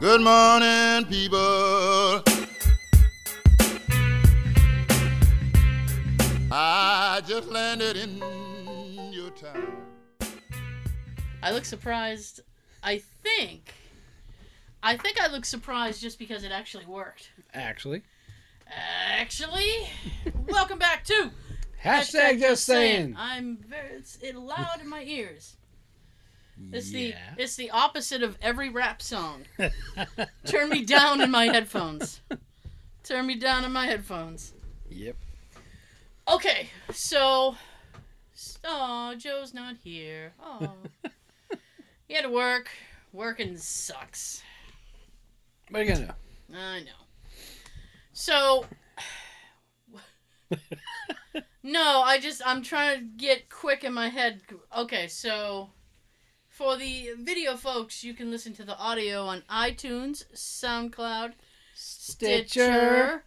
Good morning, people. I just landed in your town. I look surprised. I think I look surprised just because it actually worked. Actually, welcome back to Hashtag Just Saying. It's loud in my ears. It's the opposite of every rap song. Turn me down in my headphones. Yep. Okay, so... Oh, Joe's not here. Oh. He had to work. Working sucks. What are you going to do? I know. So... No, I'm trying to get quick in my head. Okay, so... For the video folks, you can listen to the audio on iTunes, SoundCloud, Stitcher,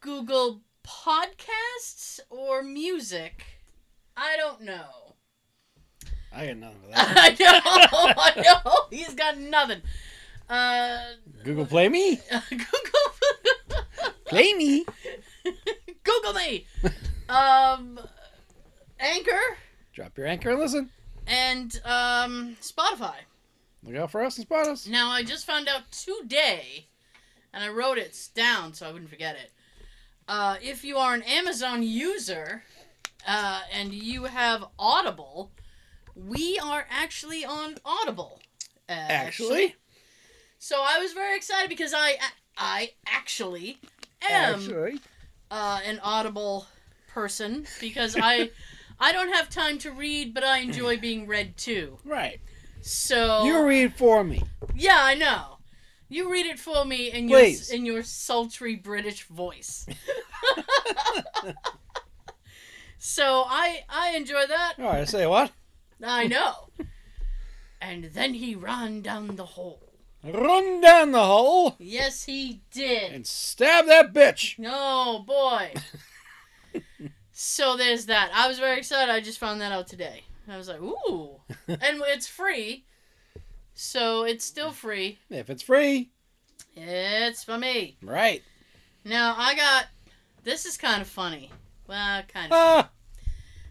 Google Podcasts, or Music. I don't know. I got nothing for that. I know. He's got nothing. Google Play Me? Google Play Me? Google me. Anchor. Drop your anchor and listen. And Spotify. Look out for us and spot us. Now, I just found out today, and I wrote it down so I wouldn't forget it. If you are an Amazon user and you have Audible, we are actually on Audible. Actually? So I was very excited because I actually am an Audible person because I don't have time to read, but I enjoy being read too. Right. So you read for me. Yeah, I know. You read it for me in Please. Your in your sultry British voice. So I enjoy that. All right, say what? I know. And then he ran down the hole. Run down the hole? Yes, he did. And stab that bitch. No, boy. So there's that. I was very excited. I just found that out today. I was like, ooh. And it's free. So it's still free. If it's free. It's for me. Right. Now, this is kind of funny. Well, kind of.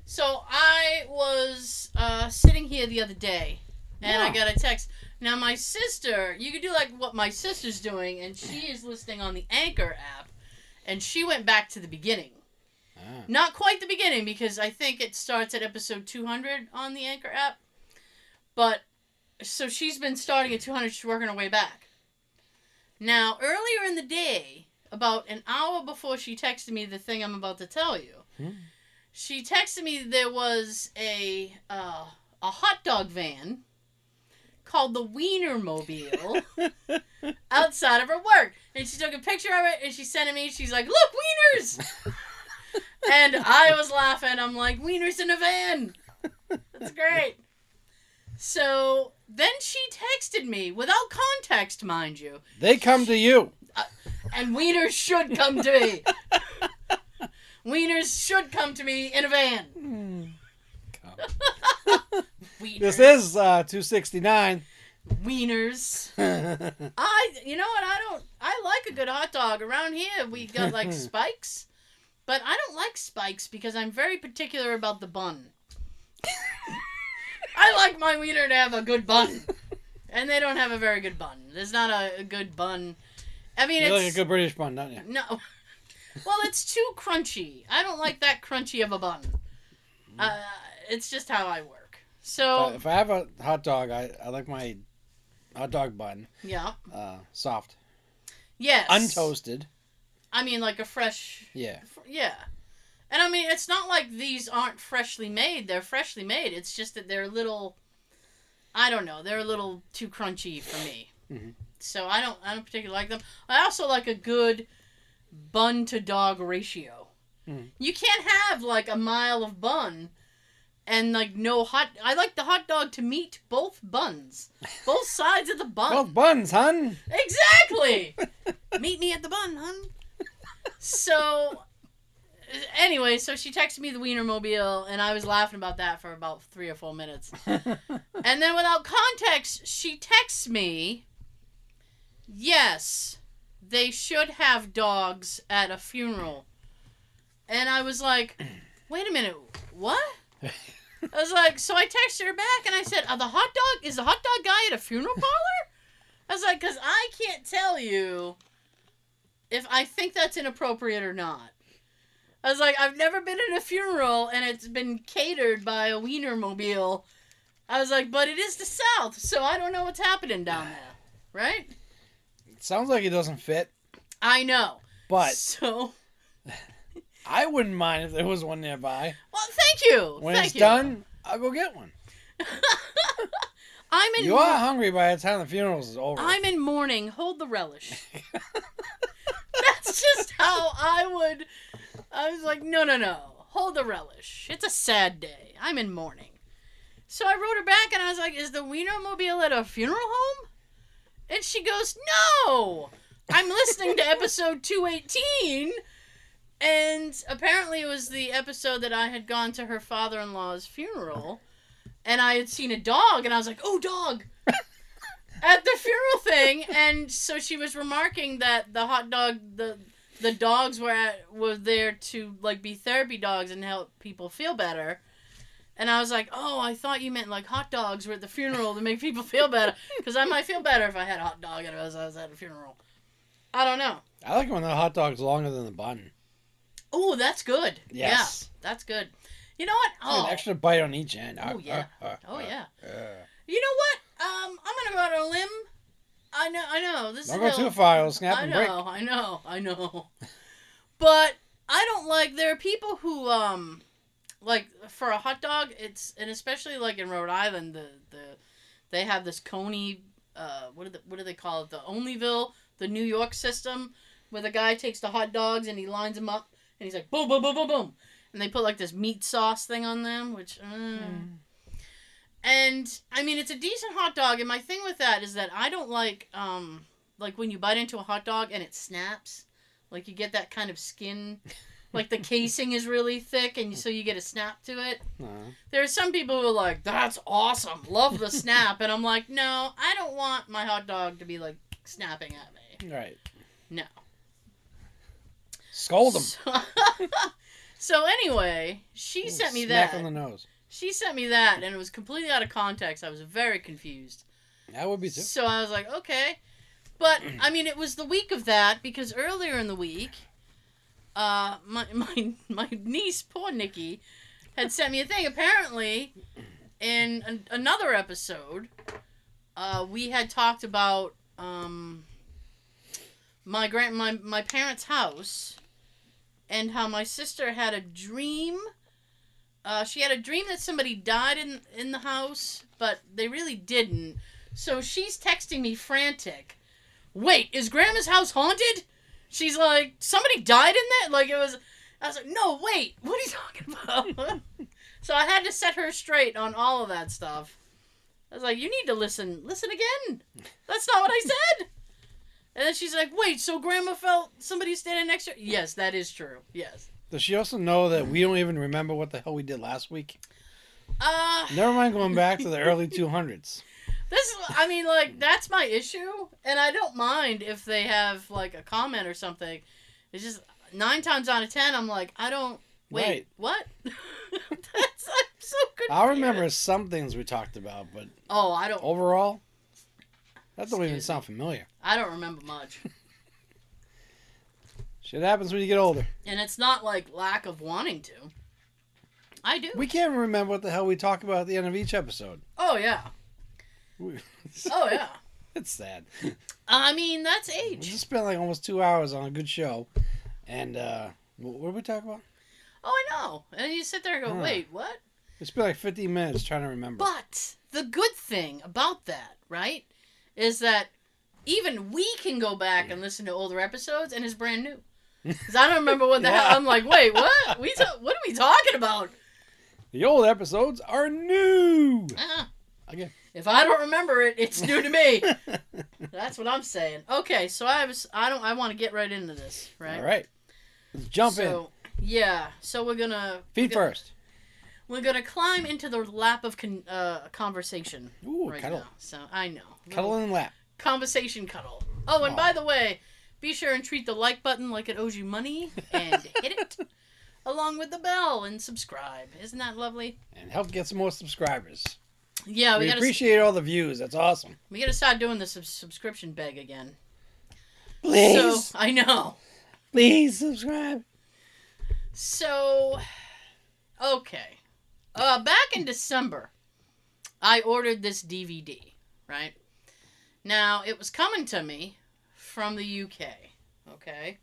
So I was sitting here the other day, and I got a text. Now, my sister, you could do like what my sister's doing, and she is listening on the Anchor app, and she went back to the beginning. Not quite the beginning, because I think it starts at episode 200 on the Anchor app. But, so she's been starting at 200, she's working her way back. Now, earlier in the day, about an hour before she texted me the thing I'm about to tell you, she texted me there was a hot dog van called the Wienermobile outside of her work. And she took a picture of it, and she sent it to me, she's like, look, wieners! And I was laughing. I'm like, wieners in a van. That's great. So then she texted me, without context, mind you. They come to you. And wieners should come to me. Wieners should come to me in a van. Wieners. This is 269. Wieners. You know what? I like a good hot dog. Around here, we got like spikes. But I don't like spikes because I'm very particular about the bun. I like my wiener to have a good bun. And they don't have a very good bun. There's not a good bun. I mean, you like a good British bun, don't you? No. Well, it's too crunchy. I don't like that crunchy of a bun. It's just how I work. So if I have a hot dog, I like my hot dog bun. Yeah. Soft. Yes. Untoasted. I mean, like a fresh... Yeah. Yeah. And I mean, it's not like these aren't freshly made. They're freshly made. It's just that they're a little... I don't know. They're a little too crunchy for me. Mm-hmm. So I don't particularly like them. I also like a good bun-to-dog ratio. Mm. You can't have, like, a mile of bun and, like, no hot... I like the hot dog to meet both buns. Both sides of the bun. Both buns, hun. Exactly! Meet me at the bun, hun. So, anyway, so she texted me the Wienermobile, and I was laughing about that for about 3 or 4 minutes. And then without context, she texts me, yes, they should have dogs at a funeral. And I was like, wait a minute, what? I was like, so I texted her back and I said, is the hot dog guy at a funeral parlor? I was like, because I can't tell you if I think that's inappropriate or not. I was like, I've never been at a funeral and it's been catered by a Wienermobile. I was like, but it is the South, so I don't know what's happening down there, right? It sounds like it doesn't fit. I know. But so I wouldn't mind if there was one nearby. Well, thank you. When it's done, I'll go get one. You are hungry by the time the funeral is over. I'm in mourning. Hold the relish. That's just how I would. I was like, no, no, no. Hold the relish. It's a sad day. I'm in mourning. So I wrote her back and I was like, is the Wienermobile at a funeral home? And she goes, no. I'm listening to episode 218. And apparently it was the episode that I had gone to her father-in-law's funeral. And I had seen a dog, and I was like, oh, dog, at the funeral thing. And so she was remarking that the hot dog, the dogs were there to, like, be therapy dogs and help people feel better. And I was like, oh, I thought you meant, like, hot dogs were at the funeral to make people feel better. Because I might feel better if I had a hot dog and I was at a funeral. I don't know. I like it when the hot dog's longer than the bun. Oh, that's good. Yes. Yeah, that's good. You know what? Oh. An extra bite on each end. Oh, yeah. Oh, yeah. You know what? I'm going to go out on a limb. I know. Don't go too far. It'll snap and break. I know. But I don't like... There are people who, like, for a hot dog, it's... And especially, like, in Rhode Island, they have this Coney... what do they call it? The Onlyville, the New York system, where the guy takes the hot dogs and he lines them up, and he's like, boom, boom, boom, boom, boom. And they put, like, this meat sauce thing on them, which... And, I mean, it's a decent hot dog, and my thing with that is that I don't like, when you bite into a hot dog and it snaps, like, you get that kind of skin, like, the casing is really thick, and so you get a snap to it. There are some people who are like, that's awesome, love the snap, and I'm like, no, I don't want my hot dog to be, like, snapping at me. Right. No. Scold them. So anyway, she sent me that. Smack on the nose. She sent me that, and it was completely out of context. I was very confused. That would be too. So I was like, okay. But, I mean, it was the week of that, because earlier in the week, my niece, poor Nikki, had sent me a thing. Apparently, in another episode, we had talked about my parents' house... And how my sister had a dream. She had a dream that somebody died in the house, but they really didn't. So she's texting me frantic. Wait, is Grandma's house haunted? She's like, somebody died in there? Like it was, I was like, no, wait, what are you talking about? So I had to set her straight on all of that stuff. I was like, you need to listen again. That's not what I said. And then she's like, wait, so Grandma felt somebody standing next to her? Yes, that is true. Yes. Does she also know that we don't even remember what the hell we did last week? Never mind going back to the early 200s. I mean, like, that's my issue. And I don't mind if they have, like, a comment or something. It's just 9 times out of 10, I'm like, what? That's, I'm so confused. I remember some things we talked about, but... Oh, I don't... Overall... That doesn't even sound familiar. I don't remember much. Shit happens when you get older. And it's not like lack of wanting to. I do. We can't remember what the hell we talk about at the end of each episode. Oh, yeah. Oh, yeah. It's sad. I mean, that's age. We just spent like almost 2 hours on a good show. And what did we talk about? Oh, I know. And you sit there and go, wait, what? We spent like 15 minutes trying to remember. But the good thing about that, right? Is that even we can go back and listen to older episodes, and it's brand new. Because I don't remember what the hell. I'm like, wait, what? What are we talking about? The old episodes are new. Again. If I don't remember it, it's new to me. That's what I'm saying. Okay, so I want to get right into this, right? All right. Let's jump in. Yeah. So we're gonna feet first. We're going to climb into the lap of conversation. Ooh, right cuddle. Now. So, I know. Cuddle and lap. Conversation cuddle. Oh, and by the way, be sure and treat the like button like it owes you money and hit it along with the bell and subscribe. Isn't that lovely? And help get some more subscribers. Yeah, we gotta appreciate all the views. That's awesome. We gotta start doing the subscription beg again. Please. So, I know. Please subscribe. So, okay. Back in December, I ordered this DVD, right? Now, it was coming to me from the UK, okay?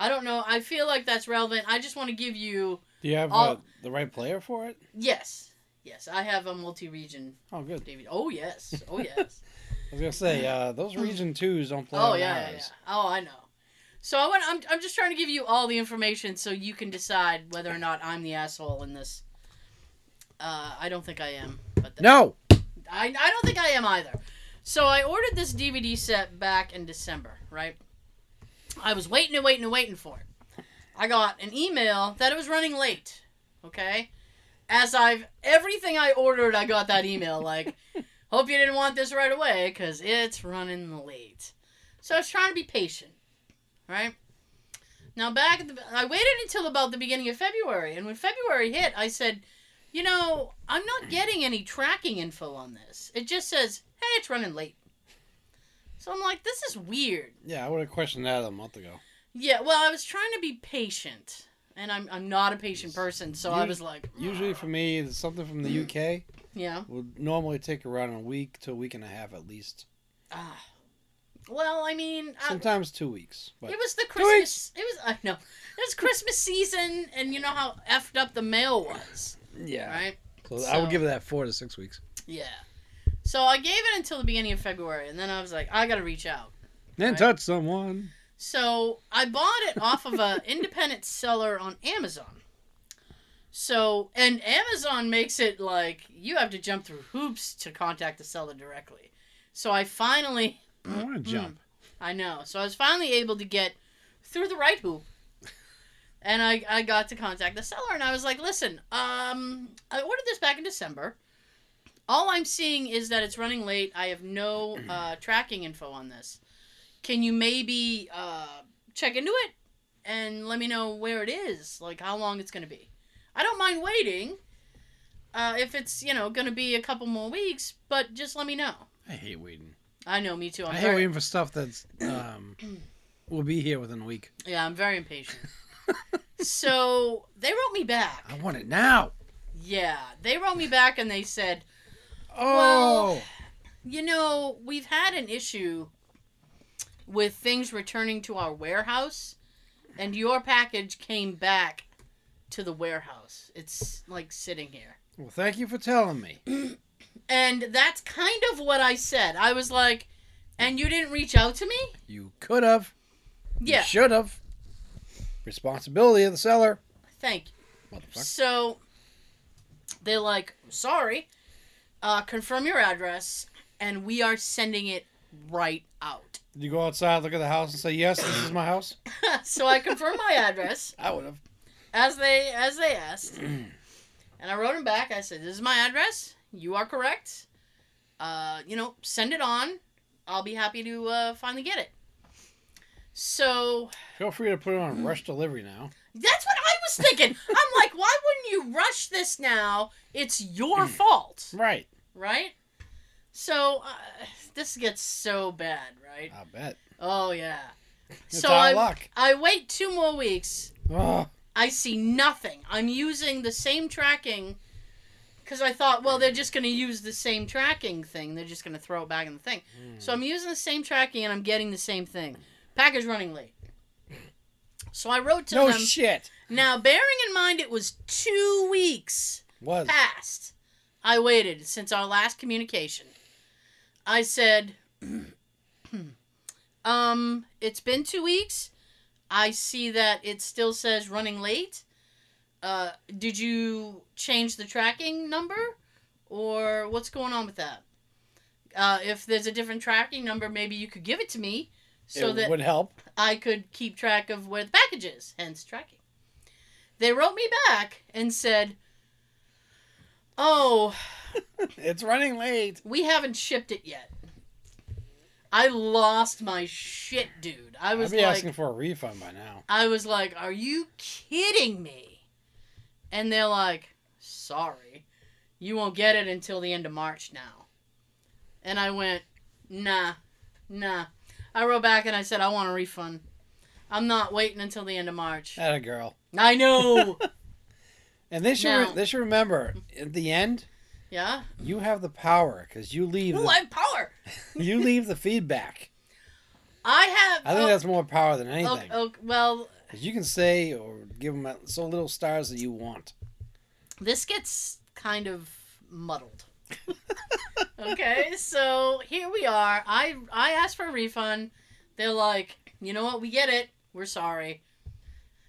I don't know. I feel like that's relevant. I just want to give you... Do you have the right player for it? Yes. Yes, I have a multi-region DVD. Oh, yes. Oh, yes. I was going to say, those region 2s don't play on ours. Yeah. Oh, I know. So I'm just trying to give you all the information so you can decide whether or not I'm the asshole in this. I don't think I am. But no! I don't think I am either. So I ordered this DVD set back in December, right? I was waiting and waiting and waiting for it. I got an email that it was running late, okay? As everything I ordered, I got that email, like, hope you didn't want this right away, because it's running late. So I was trying to be patient, right? Now, I waited until about the beginning of February, and when February hit, I said, you know, I'm not getting any tracking info on this. It just says, hey, it's running late. So I'm like, this is weird. Yeah, I would have questioned that a month ago. Yeah, well, I was trying to be patient, and I'm not a patient person, so I was like... Usually for me, something from the UK would normally take around a week to a week and a half at least. Well, I mean... Sometimes 2 weeks. But it was the Christmas... It was, I know. It was Christmas season, and you know how effed up the mail was. Yeah. Right? So I would give it that 4 to 6 weeks. Yeah. So I gave it until the beginning of February, and then I was like, I gotta reach out. And touch someone. So I bought it off of an independent seller on Amazon. So, and Amazon makes it like, you have to jump through hoops to contact the seller directly. So I finally... I don't want to jump. I know. So I was finally able to get through the right hoop. And I got to contact the seller, and I was like, listen, I ordered this back in December. All I'm seeing is that it's running late. I have no tracking info on this. Can you maybe check into it and let me know where it is, like how long it's going to be? I don't mind waiting if it's, you know, going to be a couple more weeks, but just let me know. I hate waiting. I know, me too. I hate waiting for stuff that's will be here within a week. Yeah, I'm very impatient. So they wrote me back. I want it now. Yeah, they wrote me back and they said, well, you know, we've had an issue with things returning to our warehouse, and your package came back to the warehouse. It's like sitting here. Well, thank you for telling me. And that's kind of what I said. I was like, and you didn't reach out to me? You could have. Yeah. You should have. Responsibility of the seller. Thank you. Motherfucker. So they're like, sorry, confirm your address, and we are sending it right out. Did you go outside, look at the house, and say, yes, this is my house? So I confirmed my address. I would have. As they asked. And I wrote them back. I said, this is my address. You are correct. You know, send it on. I'll be happy to finally get it. So feel free to put it on rush delivery now. That's what I was thinking. I'm like, why wouldn't you rush this now? It's your fault. Right. Right? So this gets so bad, right? I bet. Oh, yeah. It's so our luck. I wait 2 more weeks. Oh. I see nothing. I'm using the same tracking because I thought, well, they're just going to use the same tracking thing. They're just going to throw it back in the thing. So I'm using the same tracking and I'm getting the same thing. Package running late. So I wrote to them. No shit. Now, bearing in mind it was 2 weeks past I waited since our last communication. I said, it's been 2 weeks. I see that it still says running late. Did you change the tracking number? Or what's going on with that? If there's a different tracking number, maybe you could give it to me. So that would help. I could keep track of where the package is, hence tracking. They wrote me back and said, oh. It's running late. We haven't shipped it yet. I lost my shit, dude. I was like... I'd be asking for a refund by now. I was like, are you kidding me? And they're like, sorry. You won't get it until the end of March now. And I went, nah. I wrote back and I said, I want a refund. I'm not waiting until the end of March. Atta girl. I know. And they should remember, at the end... Yeah? You have the power, because you leave... Ooh, I have power! You leave the feedback. I have... I think that's more power than anything. Well... Because you can say or give them so little stars that you want. This gets kind of muddled. Okay, so here we are. I asked for a refund. They're like, you know what? We get it. We're sorry.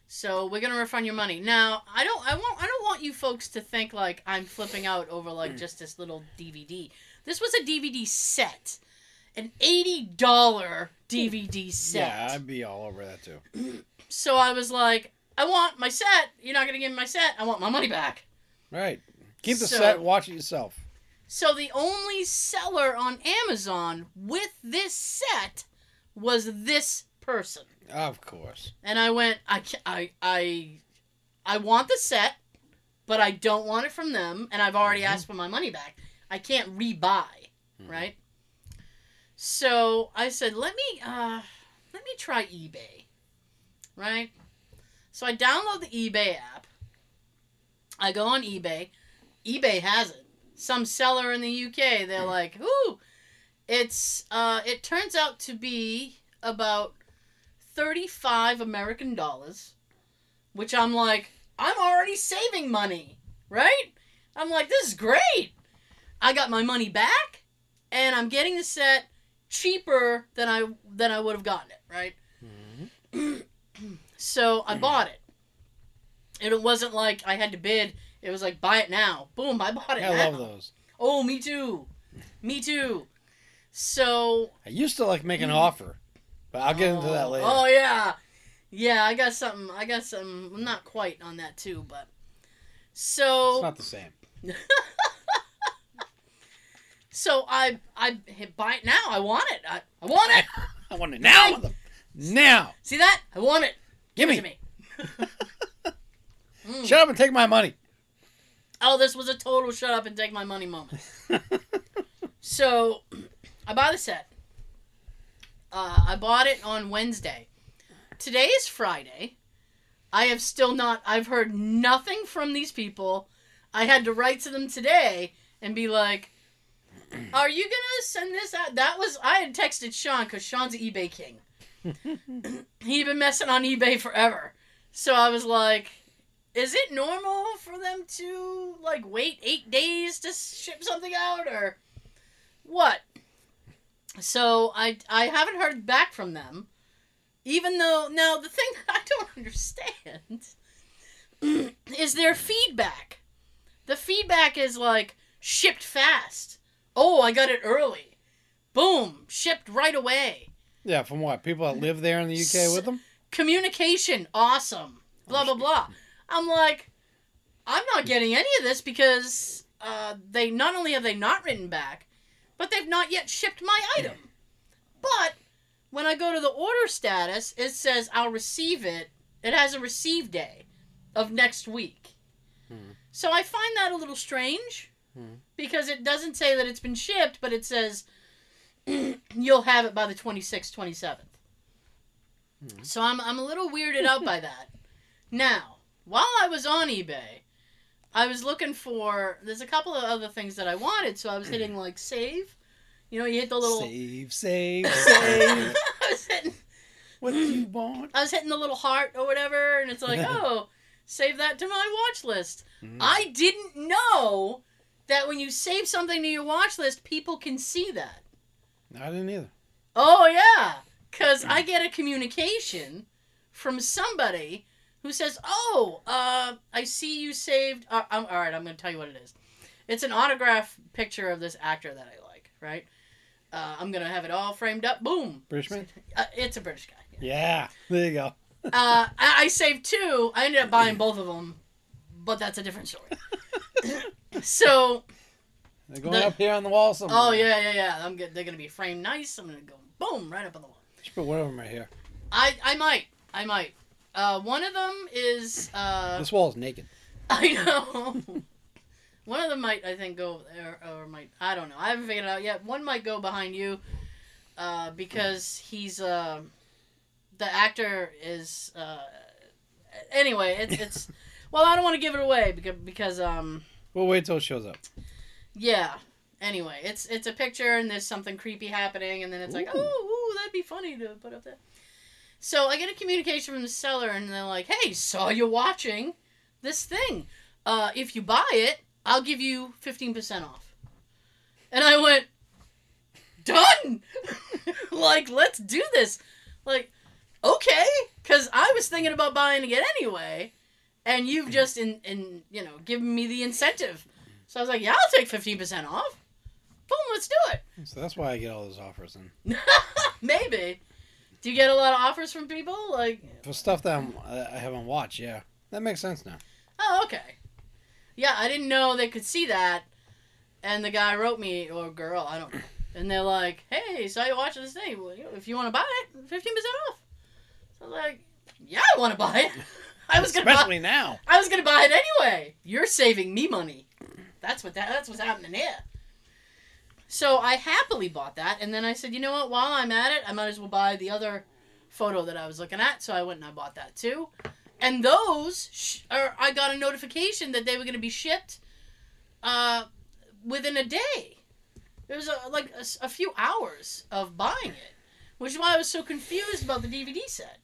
So we're gonna refund your money. Now I don't want you folks to think like I'm flipping out over like just this little DVD. This was a DVD set, an $80 DVD set. Yeah, I'd be all over that too. So I was like, I want my set. You're not gonna give me my set. I want my money back. Right. Keep the set. Watch it yourself. So the only seller on Amazon with this set was this person. Of course. And I went, I want the set, but I don't want it from them, and I've already asked for my money back. I can't rebuy, right? So I said, let me try eBay, right? So I download the eBay app. I go on eBay. eBay has it. Some seller in the UK, they're like, ooh, it's it turns out to be about $35 American dollars, which I'm like, I'm already saving money, right? I'm like, this is great. I got my money back, and I'm getting the set cheaper than I would have gotten it, right? Mm-hmm. So I bought it, and it wasn't like I had to bid. It was like, buy it now. Boom, I bought it. I love those. Oh, me too. Me too. So I used to like make an offer. But I'll get into that later. Oh yeah, yeah. I got something. I'm not quite on that too, but so it's not the same. So I hit buy it now. I want it. I want it. I want it now. Now. See that? I want it. Give it to me. Shut up and take my money. Oh, this was a total shut up and take my money moment. So I buy the set. I bought it on Wednesday. Today is Friday. I have still not... I've heard nothing from these people. I had to write to them today and be like, are you going to send this out? That was... I had texted Sean because Sean's an eBay king. He'd been messing on eBay forever. So I was like, is it normal for them to, like, wait 8 days to ship something out or what? So I haven't heard back from them, even though, now, the thing that I don't understand is their feedback. The feedback is like, shipped fast. Oh, I got it early. Boom, shipped right away. Yeah, from what? People that live there in the UK with them? Communication, awesome. Blah, blah, blah. I'm like, I'm not getting any of this because they not only have they not written back, but they've not yet shipped my item. But when I go to the order status, it says I'll receive it. It has a receive day of next week. So I find that a little strange because it doesn't say that it's been shipped, but it says you'll have it by the 26th, 27th. So I'm a little weirded out by that. Now, while I was on eBay, I was looking for... There's a couple of other things that I wanted, so I was hitting, like, save. You know, you hit the little... Save. I was hitting... What do you want? I was hitting the little heart or whatever, and it's like, oh, save that to my watch list. I didn't know that when you save something to your watch list, people can see that. No, I didn't either. Oh, yeah. Because I get a communication from somebody... Who says, oh, I see you saved... all right, I'm going to tell you what it is. It's an autograph picture of this actor that I like, right? I'm going to have it all framed up. Boom. British man? It's a British guy. Yeah, there you go. I saved two. I ended up buying both of them, but that's a different story. So... They're going up here on the wall somewhere. Oh, yeah. They're going to be framed nice. I'm going to go Boom, right up on the wall. You should put one of them right here. I might. One of them is... This wall is naked. I know. One of them might, I think, go there, or might... I don't know. I haven't figured it out yet. One might go behind you, because he's... the actor is... anyway, it's... Well, I don't want to give it away, because We'll wait till it shows up. Yeah. Anyway, it's a picture, and there's something creepy happening, and then it's like, oh, that'd be funny to put up there. So I get a communication from the seller, and they're like, hey, saw you watching this thing. If you buy it, I'll give you 15% off. And I went, done! Like, let's do this. Like, okay, because I was thinking about buying it anyway, and you've just, in given me the incentive. So I was like, yeah, I'll take 15% off. Boom, let's do it. So that's why I get all those offers in. Maybe. Do you get a lot of offers from people? Like, for stuff that I haven't watched, yeah. That makes sense now. Oh, okay. Yeah, I didn't know they could see that. And the guy wrote me, or girl, I don't know. And they're like, hey, so you're watching this thing. Well, if you want to buy it, 15% off. So I was like, yeah, I want to buy it. I was going to buy it anyway. You're saving me money. That's what's happening here. So I happily bought that, and then I said, you know what, while I'm at it, I might as well buy the other photo that I was looking at, so I went and I bought that too. And those, I got a notification that they were going to be shipped within a day. It was a few hours of buying it, which is why I was so confused about the DVD set.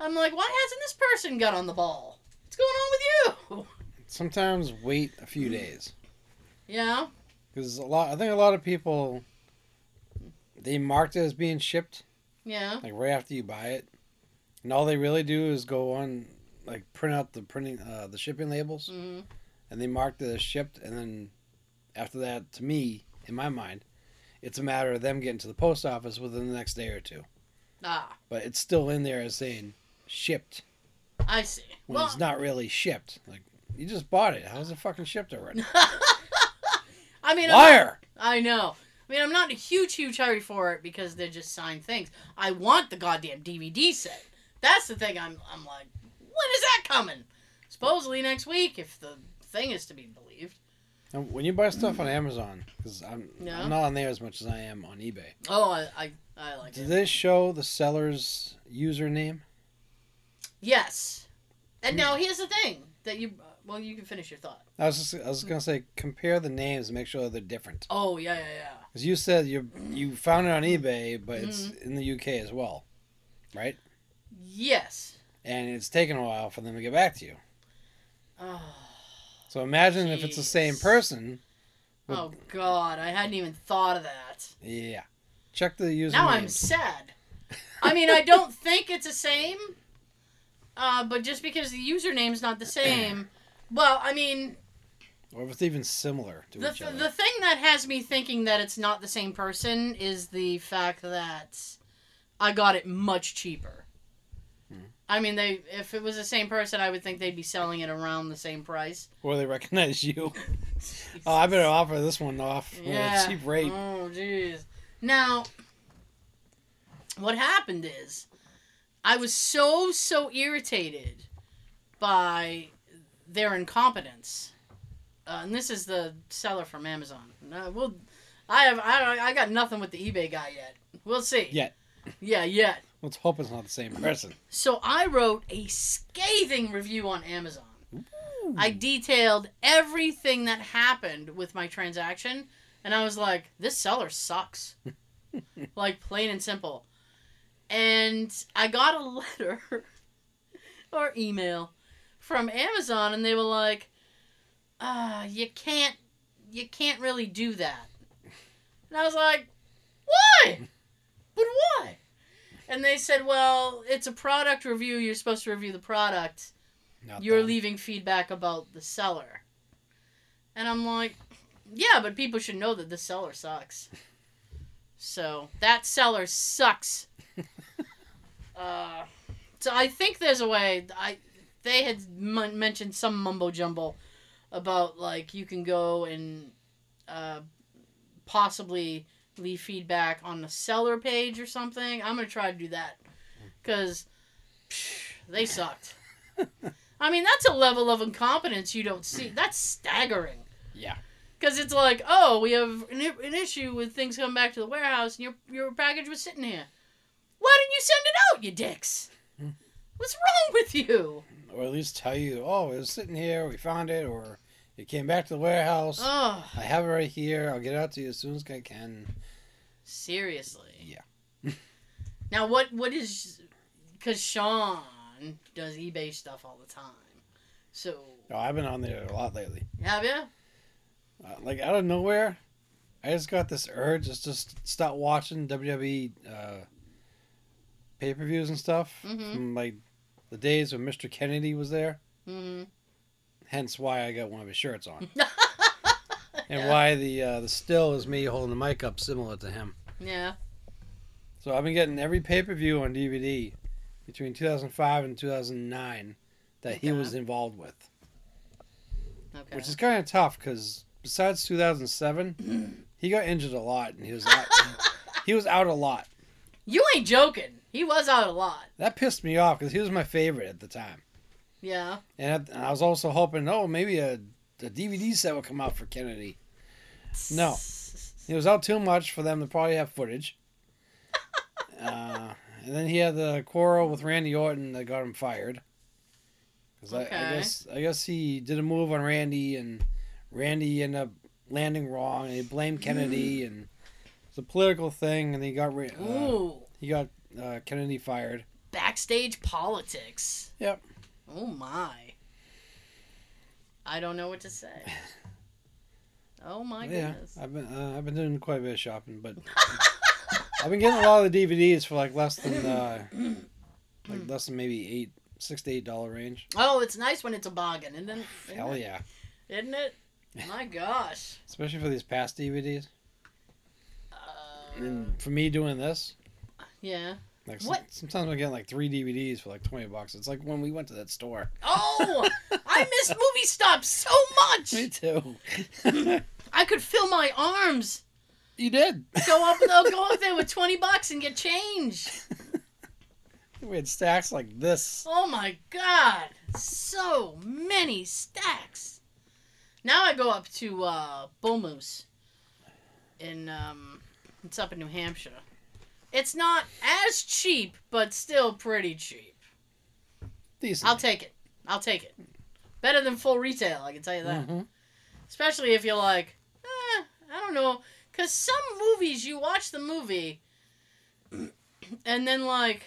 I'm like, why hasn't this person got on the ball? What's going on with you? Sometimes wait a few days. Yeah. Because I think a lot of people, they marked it as being shipped. Yeah. Like right after you buy it, and all they really do is go on, like print out the shipping labels, mm-hmm. and they marked it as shipped. And then after that, to me, in my mind, it's a matter of them getting to the post office within the next day or two. Ah. But it's still in there as saying shipped. I see. When it's not really shipped, like. You just bought it. How's it fucking shipped already? I mean, liar! I know. I mean, I'm not in a huge hurry for it because they're just signed things. I want the goddamn DVD set. That's the thing. I'm like, when is that coming? Supposedly next week, if the thing is to be believed. And when you buy stuff on Amazon, because I'm not on there as much as I am on eBay. Oh, I like it. Did they show the seller's username? Yes. And now here's the thing that you. Well, you can finish your thought. I was gonna say, compare the names and make sure they're different. Oh yeah. Because you said you found it on eBay, but it's in the UK as well, right? Yes. And it's taken a while for them to get back to you. Oh. So imagine if it's the same person. Oh God, I hadn't even thought of that. Yeah. Check the username. Now I'm sad. I mean, I don't think it's the same. But just because the username's not the same. Well, I mean... Or if it's even similar to each other. The thing that has me thinking that it's not the same person is the fact that I got it much cheaper. Mm-hmm. I mean, if it was the same person, I would think they'd be selling it around the same price. Or they recognize you. Oh, I better offer this one off at a cheap rate. Oh, jeez. Now, what happened is, I was so irritated by... their incompetence, and this is the seller from Amazon. I got nothing with the eBay guy yet. We'll see. Yet. Let's hope it's not the same person. So I wrote a scathing review on Amazon. Ooh. I detailed everything that happened with my transaction, and I was like, "This seller sucks," like plain and simple. And I got a letter or email from Amazon, and they were like, you can't really do that. And I was like, why? But why? And they said, well, it's a product review. You're supposed to review the product. You're leaving feedback about the seller. And I'm like, yeah, but people should know that the seller sucks. So that seller sucks. So I think there's a way. They had mentioned some mumbo jumbo about, like, you can go and possibly leave feedback on the seller page or something. I'm going to try to do that because they sucked. I mean, that's a level of incompetence you don't see. That's staggering. Yeah. Because it's like, oh, we have an issue with things coming back to the warehouse and your package was sitting here. Why didn't you send it out, you dicks? What's wrong with you? Or at least tell you, oh, it was sitting here, we found it, or it came back to the warehouse. Oh. I have it right here. I'll get it out to you as soon as I can. Seriously. Yeah. Now, what is... Because Sean does eBay stuff all the time. So... Oh, I've been on there a lot lately. Have you? Like, out of nowhere, I just got this urge to just stop watching WWE pay-per-views and stuff. Mm-hmm. From, like, the days when Mr. Kennedy was there. Mm-hmm. Hence why I got one of his shirts on. And yeah. Why the still is me holding the mic up similar to him. Yeah. So I've been getting every pay-per-view on DVD between 2005 and 2009 that he was involved with. Okay. Which is kind of tough because besides 2007, he got injured a lot and he was out, he was out a lot. You ain't joking. He was out a lot. That pissed me off because he was my favorite at the time. Yeah. And I was also hoping, oh, maybe a DVD set would come out for Kennedy. No. It was out too much for them to probably have footage. And then he had the quarrel with Randy Orton that got him fired. Because I guess he did a move on Randy, and Randy ended up landing wrong, and he blamed Kennedy, and it's a political thing, and he got Kennedy fired. Backstage politics. Yep. Oh my! I don't know what to say. Oh my goodness! I've been doing quite a bit of shopping, but I've been getting a lot of the DVDs for like less than maybe $6 to $8 range. Oh, it's nice when it's a bargain, isn't it? Hell yeah! Isn't it? My gosh! Especially for these past DVDs. And for me doing this. Yeah. Like sometimes we get like 3 DVDs for like $20. It's like when we went to that store. Oh, I miss Movie Stop so much. Me too. I could feel my arms. You did. Go up there with $20 and get change. We had stacks like this. Oh my God, so many stacks. Now I go up to Bull Moose, in it's up in New Hampshire. It's not as cheap, but still pretty cheap. Decent. I'll take it. Better than full retail, I can tell you that. Mm-hmm. Especially if you're like, I don't know. Because some movies, you watch the movie, and then like,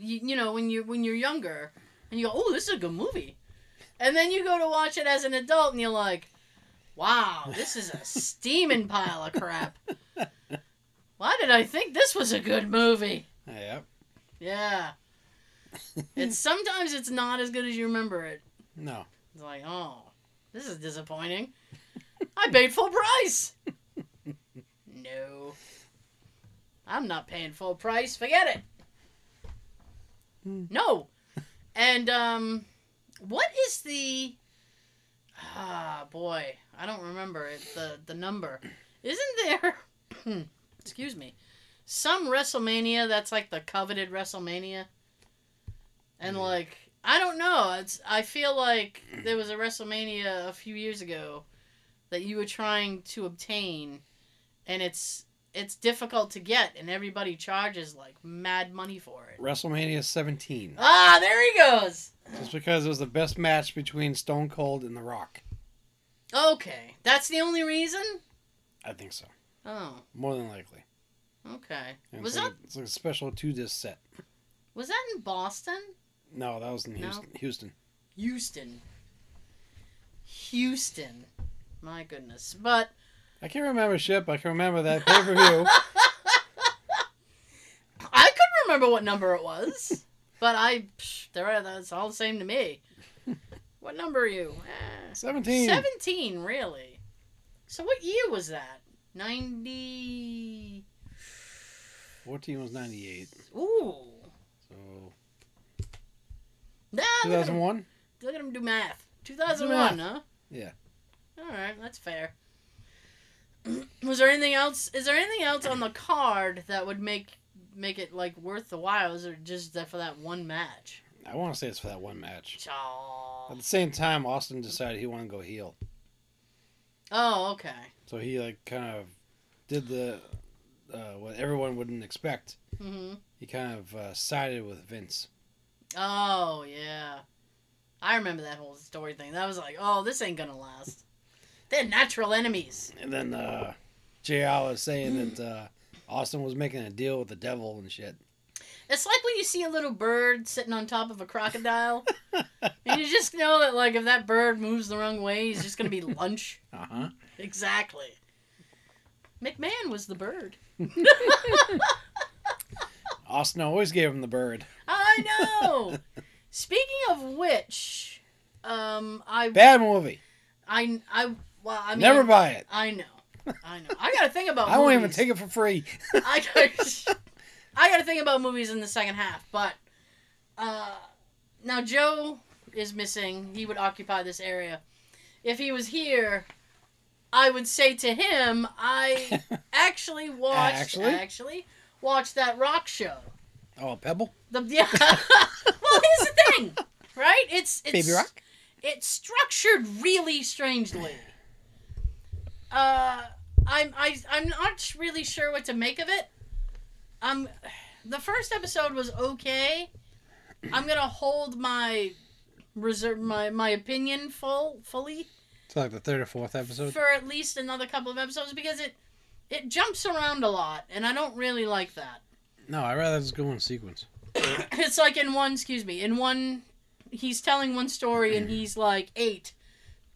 you know, when you're younger, and you go, oh, this is a good movie. And then you go to watch it as an adult, and you're like, wow, this is a steaming pile of crap. Why did I think this was a good movie? Yep. Yeah. It's sometimes it's not as good as you remember it. No. It's like, oh, this is disappointing. I paid full price. No. I'm not paying full price. Forget it. No. And what is the boy, I don't remember it. The number. Isn't there excuse me, some WrestleMania that's like the coveted WrestleMania, and like I don't know. I feel like there was a WrestleMania a few years ago that you were trying to obtain, and it's difficult to get, and everybody charges like mad money for it. WrestleMania 17. Ah, there he goes. Just because it was the best match between Stone Cold and The Rock. Okay, that's the only reason. I think so. Oh. More than likely. Okay. And was that... It's like a special 2-disc set. Was that in Boston? No, that was in Houston. No. Houston. My goodness. But... I can't remember shit, but I can remember that pay-per-view. I couldn't remember what number it was. But that's all the same to me. What number are you? 17. 17, really? So what year was that? 90... 14 was 98. Ooh. So... Nah, 2001? Look at him do math. 2001, huh? Yeah. All right, that's fair. Was there anything else? Is there anything else on the card that would make it like worth the while? Is it just that for that one match? I want to say it's for that one match. Oh. At the same time, Austin decided he wanted to go heel. Oh, okay. So he like kind of did the what everyone wouldn't expect. Mm-hmm. He kind of sided with Vince. Oh yeah, I remember that whole story thing. That was like, oh, this ain't gonna last. They're natural enemies. And then JR was saying that Austin was making a deal with the devil and shit. It's like when you see a little bird sitting on top of a crocodile. And you just know that, like, if that bird moves the wrong way, he's just going to be lunch. Uh-huh. Exactly. McMahon was the bird. Austin always gave him the bird. I know. Speaking of which, Bad movie. Well, I mean, never buy it. I know. I gotta think about. I won't even take it for free. I gotta think about movies in the second half. But now Joe is missing. He would occupy this area. If he was here, I would say to him, I actually watched. Actually watched that rock show. Oh, Pebble. Yeah. Well, here's the thing, right? It's Baby Rock. It's structured really strangely. I'm not really sure what to make of it. The first episode was okay. I'm gonna hold my my opinion fully. It's like the third or fourth episode. For at least another couple of episodes because it jumps around a lot and I don't really like that. No, I'd rather just go in sequence. It's like in one he's telling one story and he's like 8.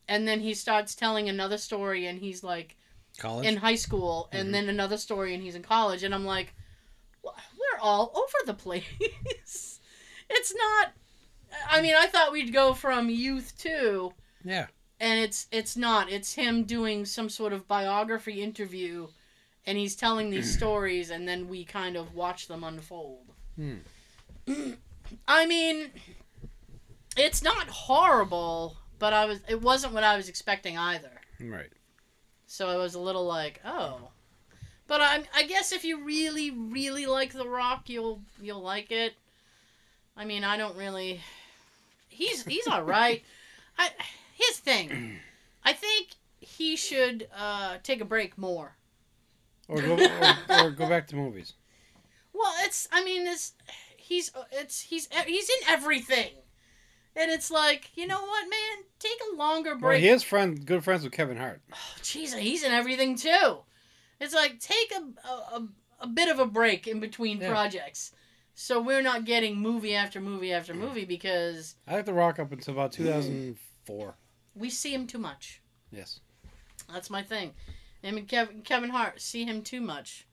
And then he starts telling another story and he's like college? In high school. Mm-hmm. And then another story and he's in college. And I'm like, we're all over the place. It's not... I mean, I thought we'd go from youth to... Yeah. And it's not. It's him doing some sort of biography interview and he's telling these stories and then we kind of watch them unfold. Hmm. I mean... It's not horrible, but it wasn't what I was expecting either. Right. So I was a little like, oh. But I guess if you really, really like The Rock, you'll like it. I mean, I don't really... He's all right. His thing. I think he should take a break more. Or go back to movies. Well, he's in everything. And it's like, you know what, man? Take a longer break. Well, he is good friends with Kevin Hart. Oh, jeez, he's in everything, too. It's like, take a bit of a break in between projects. So we're not getting movie after movie after movie because... I like The Rock up until about 2004. We see him too much. Yes. That's my thing. I mean, Kevin Hart, see him too much.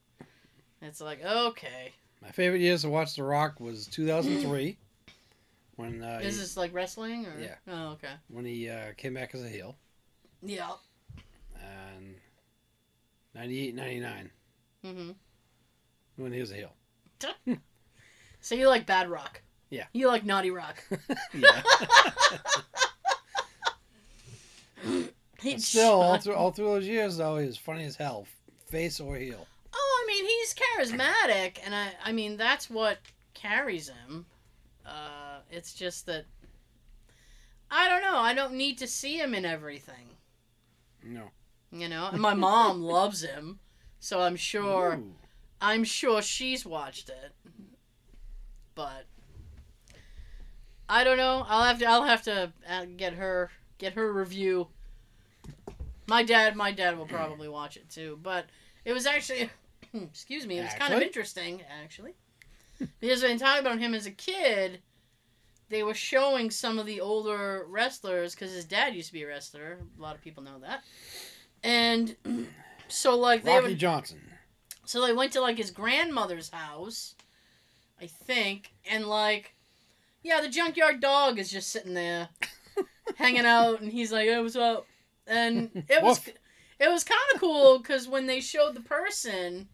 It's like, okay. My favorite years to watch The Rock was 2003. When, is this like wrestling? Or? Yeah. Oh, okay. When he came back as a heel. Yeah. And 98, 99. Mm-hmm. When he was a heel. So you like Bad Rock. Yeah. You like Naughty Rock. Yeah. Still, all through those years, though, he was funny as hell. Face or heel. Oh, I mean, he's charismatic. And I mean, that's what carries him. It's just that I don't know. I don't need to see him in everything. No. You know, and my mom loves him, so I'm sure. Ooh. I'm sure she's watched it. But I don't know. I'll have to get her review. My dad will probably watch it too. But it was actually, excuse me, it was kind of interesting actually. Because when talking about him as a kid, they were showing some of the older wrestlers, because his dad used to be a wrestler. A lot of people know that. And so, like, Rocky Johnson. So they went to, like, his grandmother's house, I think, and, like, yeah, the Junkyard Dog is just sitting there hanging out, and he's like, hey, what's up? And it was kind of cool, because when they showed the person...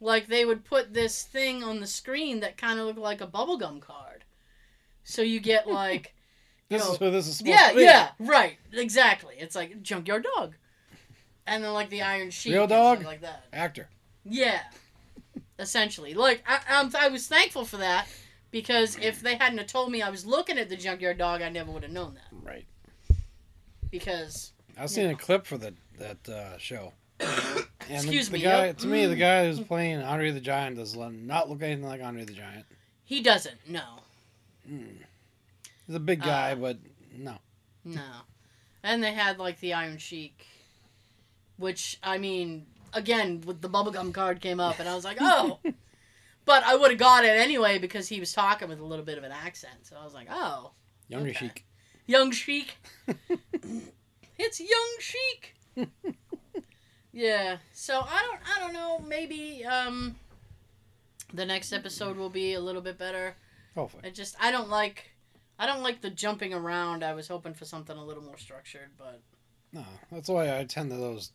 Like, they would put this thing on the screen that kind of looked like a bubblegum card. So you get, like... This is who this is supposed to be. Yeah, right. Exactly. It's like Junkyard Dog. and then like the Iron Sheik, Real Dog, like that actor. Yeah, essentially. Like I was thankful for that because if they hadn't have told me I was looking at the Junkyard Dog, I never would have known that. Right. Because I've seen a clip for that show. Excuse me. Guy, to me, the guy who's playing Andre the Giant does not look anything like Andre the Giant. He doesn't. No. Mm. He's a big guy, but no. No. And they had, like, the Iron Sheik, which, I mean, again, with the bubblegum card came up, and I was like, oh. But I would have got it anyway because he was talking with a little bit of an accent. So I was like, oh. Younger okay. Sheik. Young Sheik. It's Young Sheik. Yeah. So I don't know. Maybe the next episode will be a little bit better. Hopefully. It just I don't like the jumping around. I was hoping for something a little more structured, but no, that's why I attend to those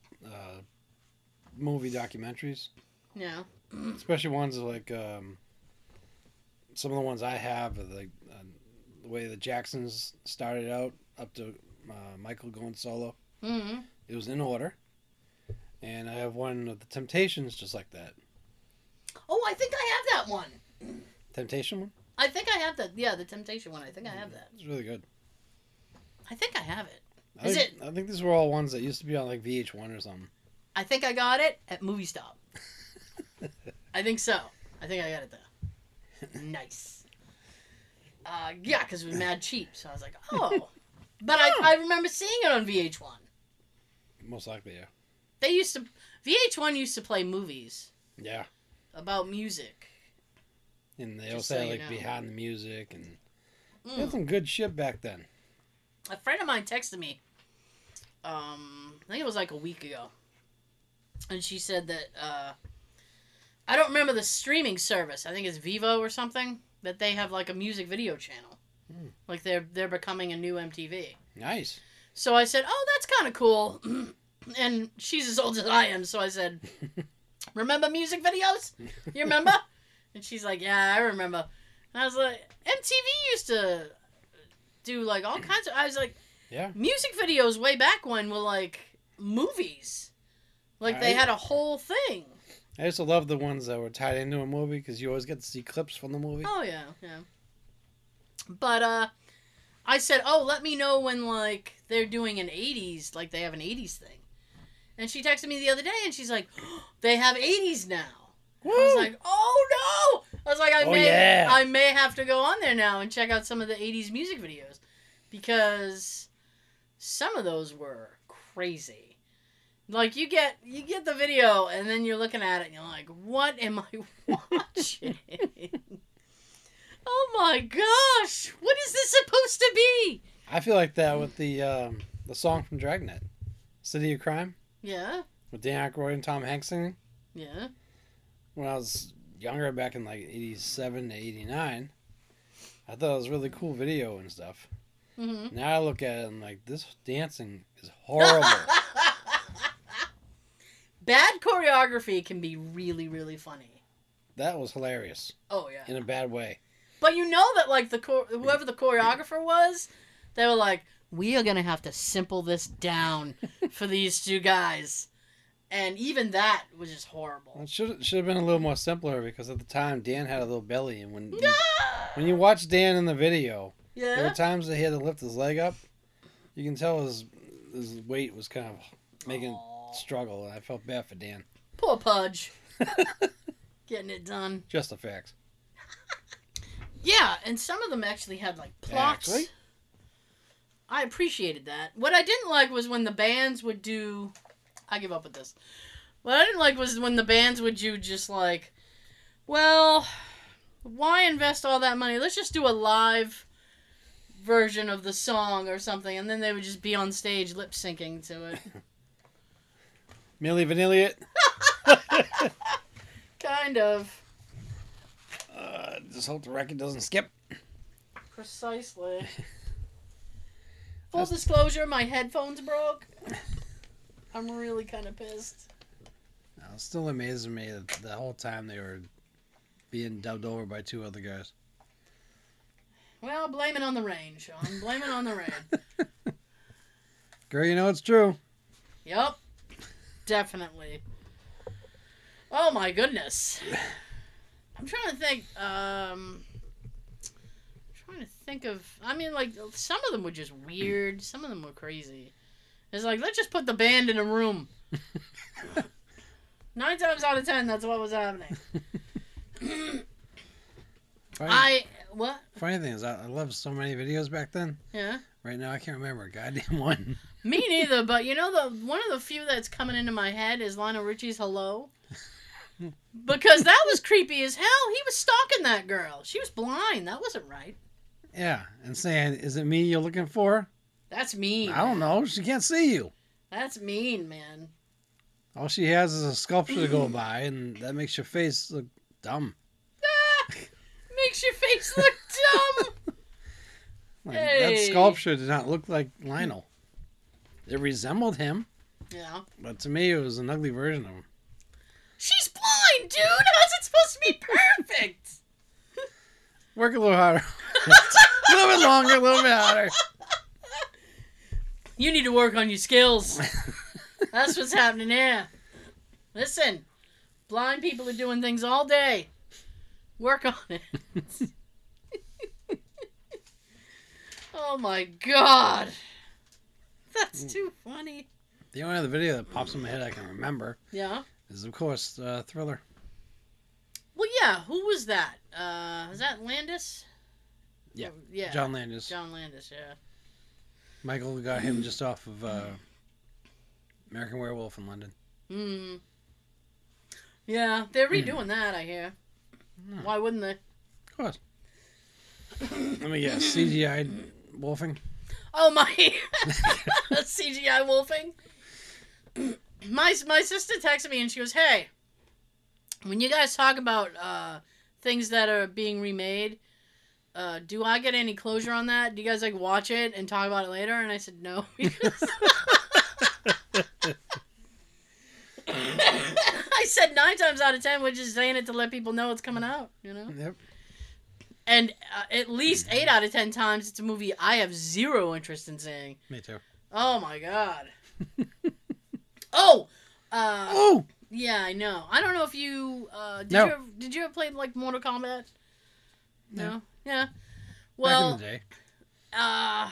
movie documentaries. Yeah. Especially ones like some of the ones I have, like the way the Jacksons started out up to Michael going solo. Mm-hmm. It was in order. And I have one of the Temptations just like that. Oh, I think I have that one. Temptation one? I think I have that. Yeah, the Temptation one. I think I have that. It's really good. I think I have it. I think these were all ones that used to be on like VH1 or something. I think I got it at Movie Stop. I think so. I think I got it there. Nice. Yeah, because it was mad cheap. So I was like, oh. But yeah. I remember seeing it on VH1. Most likely, yeah. They used to... VH1 used to play movies. Yeah. About music. And they also had, like, Behind the Music. And they had some good shit back then. A friend of mine texted me. I think it was, like, a week ago. And she said that... I don't remember the streaming service. I think it's Vivo or something. That they have, like, a music video channel. Mm. Like, they're becoming a new MTV. Nice. So I said, oh, that's kind of cool. And she's as old as I am, so I said, remember music videos? You remember? And she's like, yeah, I remember. And I was like, MTV used to do, like, all kinds of... I was like, yeah, music videos way back when were, like, movies. Like, they had a whole thing. I used to love the ones that were tied into a movie, because you always get to see clips from the movie. Oh, yeah, yeah. But, I said, oh, let me know when, like, they're doing an 80s, like, they have an 80s thing. And she texted me the other day, and she's like, oh, they have 80s now. Woo! I was like, oh, no! I was like, I may have to go on there now and check out some of the 80s music videos. Because some of those were crazy. Like, you get the video, and then you're looking at it, and you're like, what am I watching? Oh, my gosh! What is this supposed to be? I feel like that with the song from Dragnet. City of Crime? Yeah. With Dan Aykroyd and Tom Hanks singing? Yeah. When I was younger, back in like 87 to 89, I thought it was a really cool video and stuff. Mm-hmm. Now I look at it and I'm like, this dancing is horrible. Bad choreography can be really, really funny. That was hilarious. Oh, yeah. In a bad way. But you know that like whoever the choreographer was, they were like, we are going to have to simple this down for these two guys. And even that was just horrible. It should have been a little more simpler because at the time, Dan had a little belly. And when you watch Dan in the video, yeah, there were times that he had to lift his leg up. You can tell his weight was kind of making him struggle. And I felt bad for Dan. Poor Pudge. Getting it done. Just the facts. Yeah, and some of them actually had, like, plots. Actually? I appreciated that. What I didn't like was when the bands would do... I give up with this. What I didn't like was when the bands would do just like, well, why invest all that money? Let's just do a live version of the song or something. And then they would just be on stage lip-syncing to it. Milli Vanilli it? Kind of. Just hope the record doesn't skip. Precisely. Full disclosure, my headphones broke. I'm really kind of pissed. No, it still amazes me that the whole time they were being dubbed over by two other guys. Well, blame it on the rain, Sean. Blame it on the rain. Girl, you know it's true. Yep. Definitely. Oh my goodness. I'm trying to think. I mean, like, some of them were just weird. Some of them were crazy. It's like, let's just put the band in a room. 9 times out of 10, that's what was happening. Funny thing is, I loved so many videos back then. Yeah. Right now, I can't remember a goddamn one. Me neither, but you know, the one of the few that's coming into my head is Lionel Richie's Hello. Because that was creepy as hell. He was stalking that girl. She was blind. That wasn't right. Yeah, and saying, is it me you're looking for? That's mean. I don't know. She can't see you. That's mean, man. All she has is a sculpture to go by, and that makes your face look dumb. Ah, makes your face look dumb. Like, hey. That sculpture did not look like Lionel. It resembled him. Yeah. But to me, it was an ugly version of him. She's blind, dude! How's it supposed to be perfect? Work a little harder. A little bit longer, a little bit harder. You need to work on your skills. That's what's happening here. Listen, blind people are doing things all day. Work on it. Oh my god. That's too funny. The only other video that pops in my head I can remember. Yeah. Is, of course, Thriller. Well, yeah. Who was that? Is that Landis? Yeah. Oh, yeah. John Landis. John Landis, yeah. Michael got him just off of American Werewolf in London. Mm. Yeah, they're redoing that, I hear. Mm. Why wouldn't they? Of course. Let me guess. CGI wolfing? Oh, my. CGI wolfing? My sister texted me and she goes, hey, when you guys talk about things that are being remade, do I get any closure on that? Do you guys like watch it and talk about it later? And I said no. I said 9 times out of 10 we're just saying it to let people know it's coming out, you know. Yep. And at least 8 out of 10 times it's a movie I have zero interest in seeing. Me too. Oh my god. Oh! Yeah, I know. I don't know if you... did you ever play, like, Mortal Kombat? No? Yeah. Well... Back in the day. I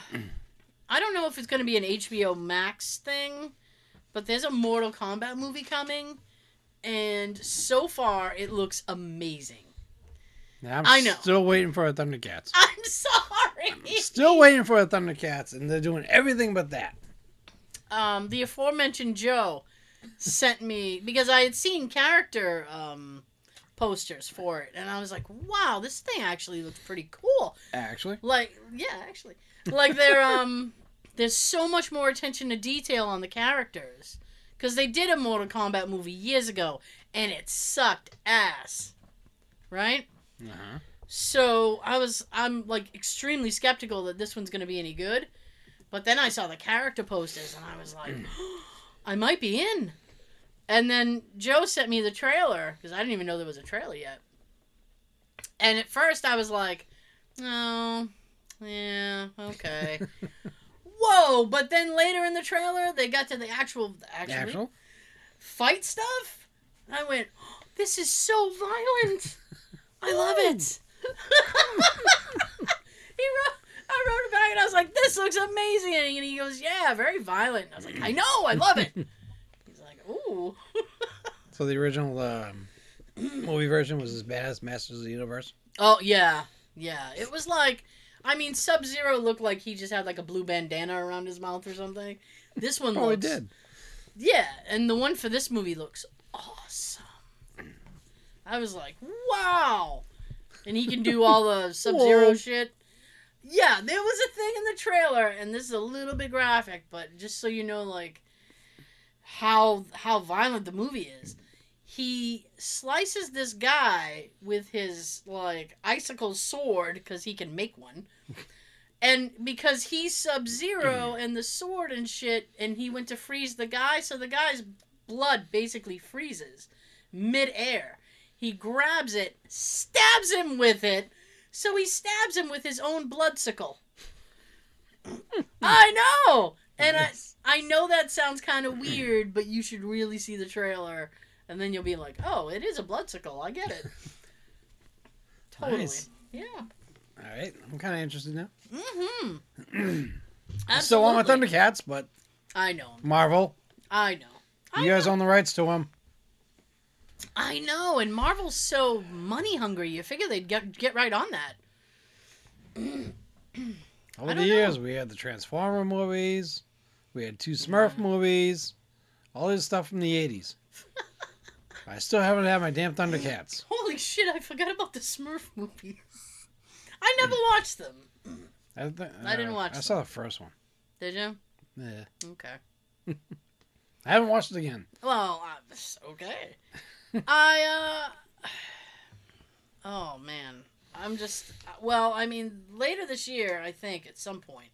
don't know if it's going to be an HBO Max thing, but there's a Mortal Kombat movie coming, and so far, it looks amazing. Now, I know. Still waiting for a ThunderCats. I'm sorry! I'm still waiting for a ThunderCats, and they're doing everything but that. The aforementioned Joe sent me, because I had seen character posters for it, and I was like, wow, this thing actually looks pretty cool. Actually? Like, yeah, actually. Like, they're, there's so much more attention to detail on the characters, because they did a Mortal Kombat movie years ago, and it sucked ass, right? Uh-huh. So, I'm, like, extremely skeptical that this one's going to be any good. But then I saw the character posters, and I was like, oh, I might be in. And then Joe sent me the trailer, because I didn't even know there was a trailer yet. And at first I was like, oh, yeah, okay. Whoa, but then later in the trailer, they got to the actual fight stuff. I went, oh, this is so violent. I love it. I wrote it back and I was like, this looks amazing. And he goes, yeah, very violent. And I was like, I know, I love it. He's like, ooh. So the original movie version was as bad as Masters of the Universe? Oh, yeah. Yeah. It was like, I mean, Sub-Zero looked like he just had like a blue bandana around his mouth or something. This one looks... Oh, it did. Yeah. And the one for this movie looks awesome. I was like, wow. And he can do all the Sub-Zero shit. Yeah, there was a thing in the trailer, and this is a little bit graphic, but just so you know, like, how violent the movie is. He slices this guy with his, like, icicle sword, because he can make one, and because he's Sub-Zero, and the sword and shit, and he went to freeze the guy, so the guy's blood basically freezes mid-air. He grabs it, stabs him with it, so he stabs him with his own bloodsicle. I know! And I know that sounds kind of weird, but you should really see the trailer, and then you'll be like, oh, it is a bloodsicle. I get it. Totally. Nice. Yeah. All right. I'm kind of interested now. Mm-hmm. I'm still on my ThunderCats, but... I know. Marvel. I know. You guys own the rights to them. I know, and Marvel's so money hungry, you figure they'd get right on that. Over the years, we had the Transformer movies, we had 2 Smurf movies, all this stuff from the 80s. I still haven't had my damn ThunderCats. Holy shit, I forgot about the Smurf movies. I never watched them. I didn't watch them. I saw the first one. Did you? Yeah. Okay. I haven't watched it again. Well, okay. Oh, man. I'm just... Well, I mean, later this year, I think, at some point,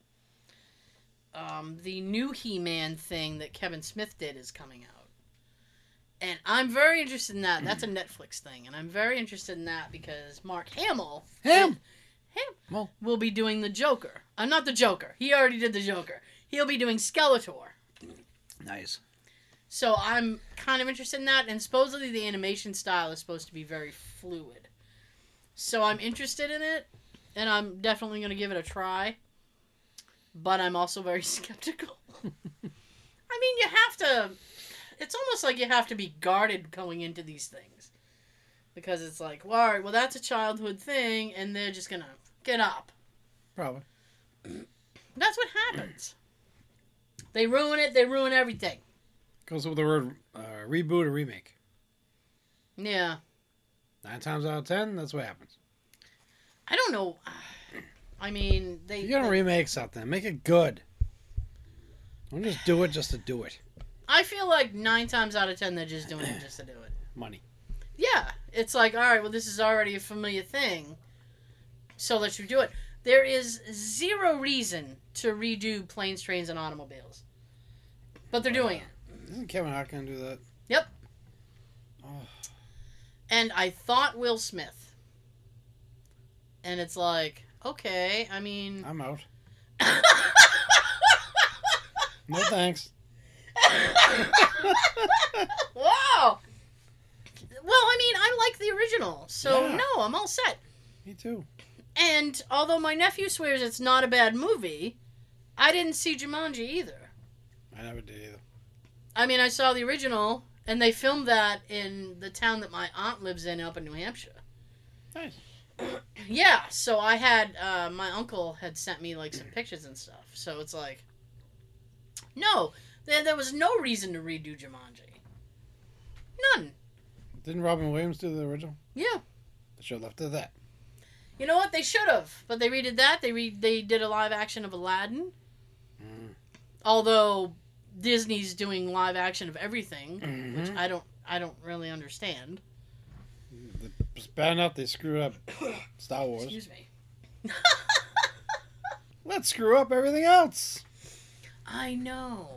the new He-Man thing that Kevin Smith did is coming out. And I'm very interested in that. That's a Netflix thing. And I'm very interested in that because Mark Hamill... Hamill will be doing the Joker. I'm not the Joker. He already did the Joker. He'll be doing Skeletor. Nice. So I'm kind of interested in that, and supposedly the animation style is supposed to be very fluid. So I'm interested in it, and I'm definitely going to give it a try. But I'm also very skeptical. I mean, you have to... It's almost like you have to be guarded going into these things. Because it's like, well, all right, well, that's a childhood thing, and they're just going to get up. Probably. That's what happens. They ruin it. They ruin everything. Goes with the word reboot or remake. Yeah. 9 times out of 10, that's what happens. I don't know. I mean, they... If you're going to remake something, make it good. Don't just do it just to do it. I feel like 9 times out of 10, they're just doing it just to do it. Money. Yeah. It's like, all right, well, this is already a familiar thing, so let's redo it. There is zero reason to redo Planes, Trains, and Automobiles. But they're doing it. Isn't Kevin Hart going to do that? Yep. Oh. And I thought Will Smith. And it's like, okay, I mean... I'm out. No thanks. Wow. Well, I mean, I like the original, so yeah. No, I'm all set. Me too. And although my nephew swears it's not a bad movie, I didn't see Jumanji either. I never did either. I mean, I saw the original, and they filmed that in the town that my aunt lives in up in New Hampshire. Nice. Yeah, so I had, my uncle had sent me, like, some pictures and stuff. So it's like, no, there was no reason to redo Jumanji. None. Didn't Robin Williams do the original? Yeah. They should have left it at that. You know what? They should have, but they redid that. They did a live action of Aladdin. Mm. Although Disney's doing live action of everything, which I don't really understand. It's bad enough they screwed up Star Wars. Excuse me. Let's screw up everything else. I know.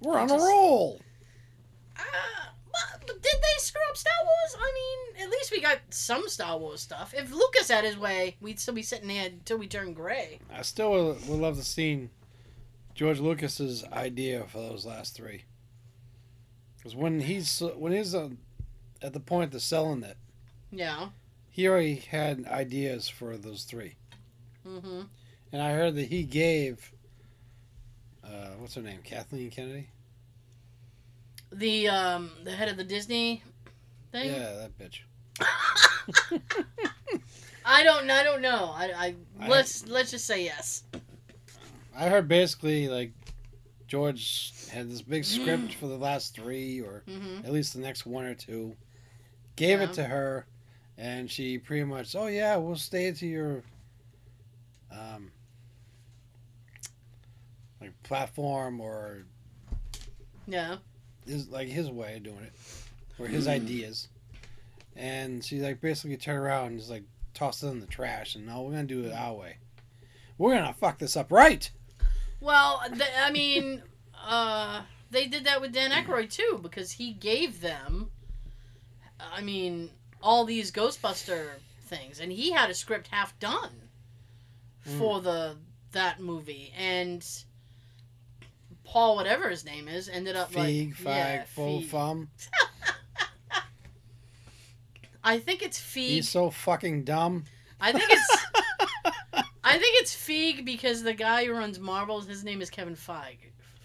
We're on a roll. But did they screw up Star Wars? I mean, at least we got some Star Wars stuff. If Lucas had his way, we'd still be sitting here until we turn gray. I still would love to see George Lucas's idea for those last 3. Because when he's at the point of selling it, yeah, he already had ideas for those 3. Mm-hmm. And I heard that he gave what's her name, Kathleen Kennedy. The head of the Disney thing? Yeah, that bitch. I don't know. Let's just say yes. I heard basically like George had this big script for the last 3 or at least the next 1 or 2. Gave it to her and she pretty much, "Oh yeah, we'll stay to your like platform or yeah." His way of doing it, or his ideas, and she like basically turned around and just like tossed it in the trash. And no, we're gonna do it our way. We're gonna fuck this up right. Well, I mean, they did that with Dan Aykroyd too because he gave them, I mean, all these Ghostbuster things, and he had a script half done for that movie, and Paul, whatever his name is, ended up Feig. I think it's Feig. He's so fucking dumb. I think it's Feig because the guy who runs Marvel, his name is Kevin Feig.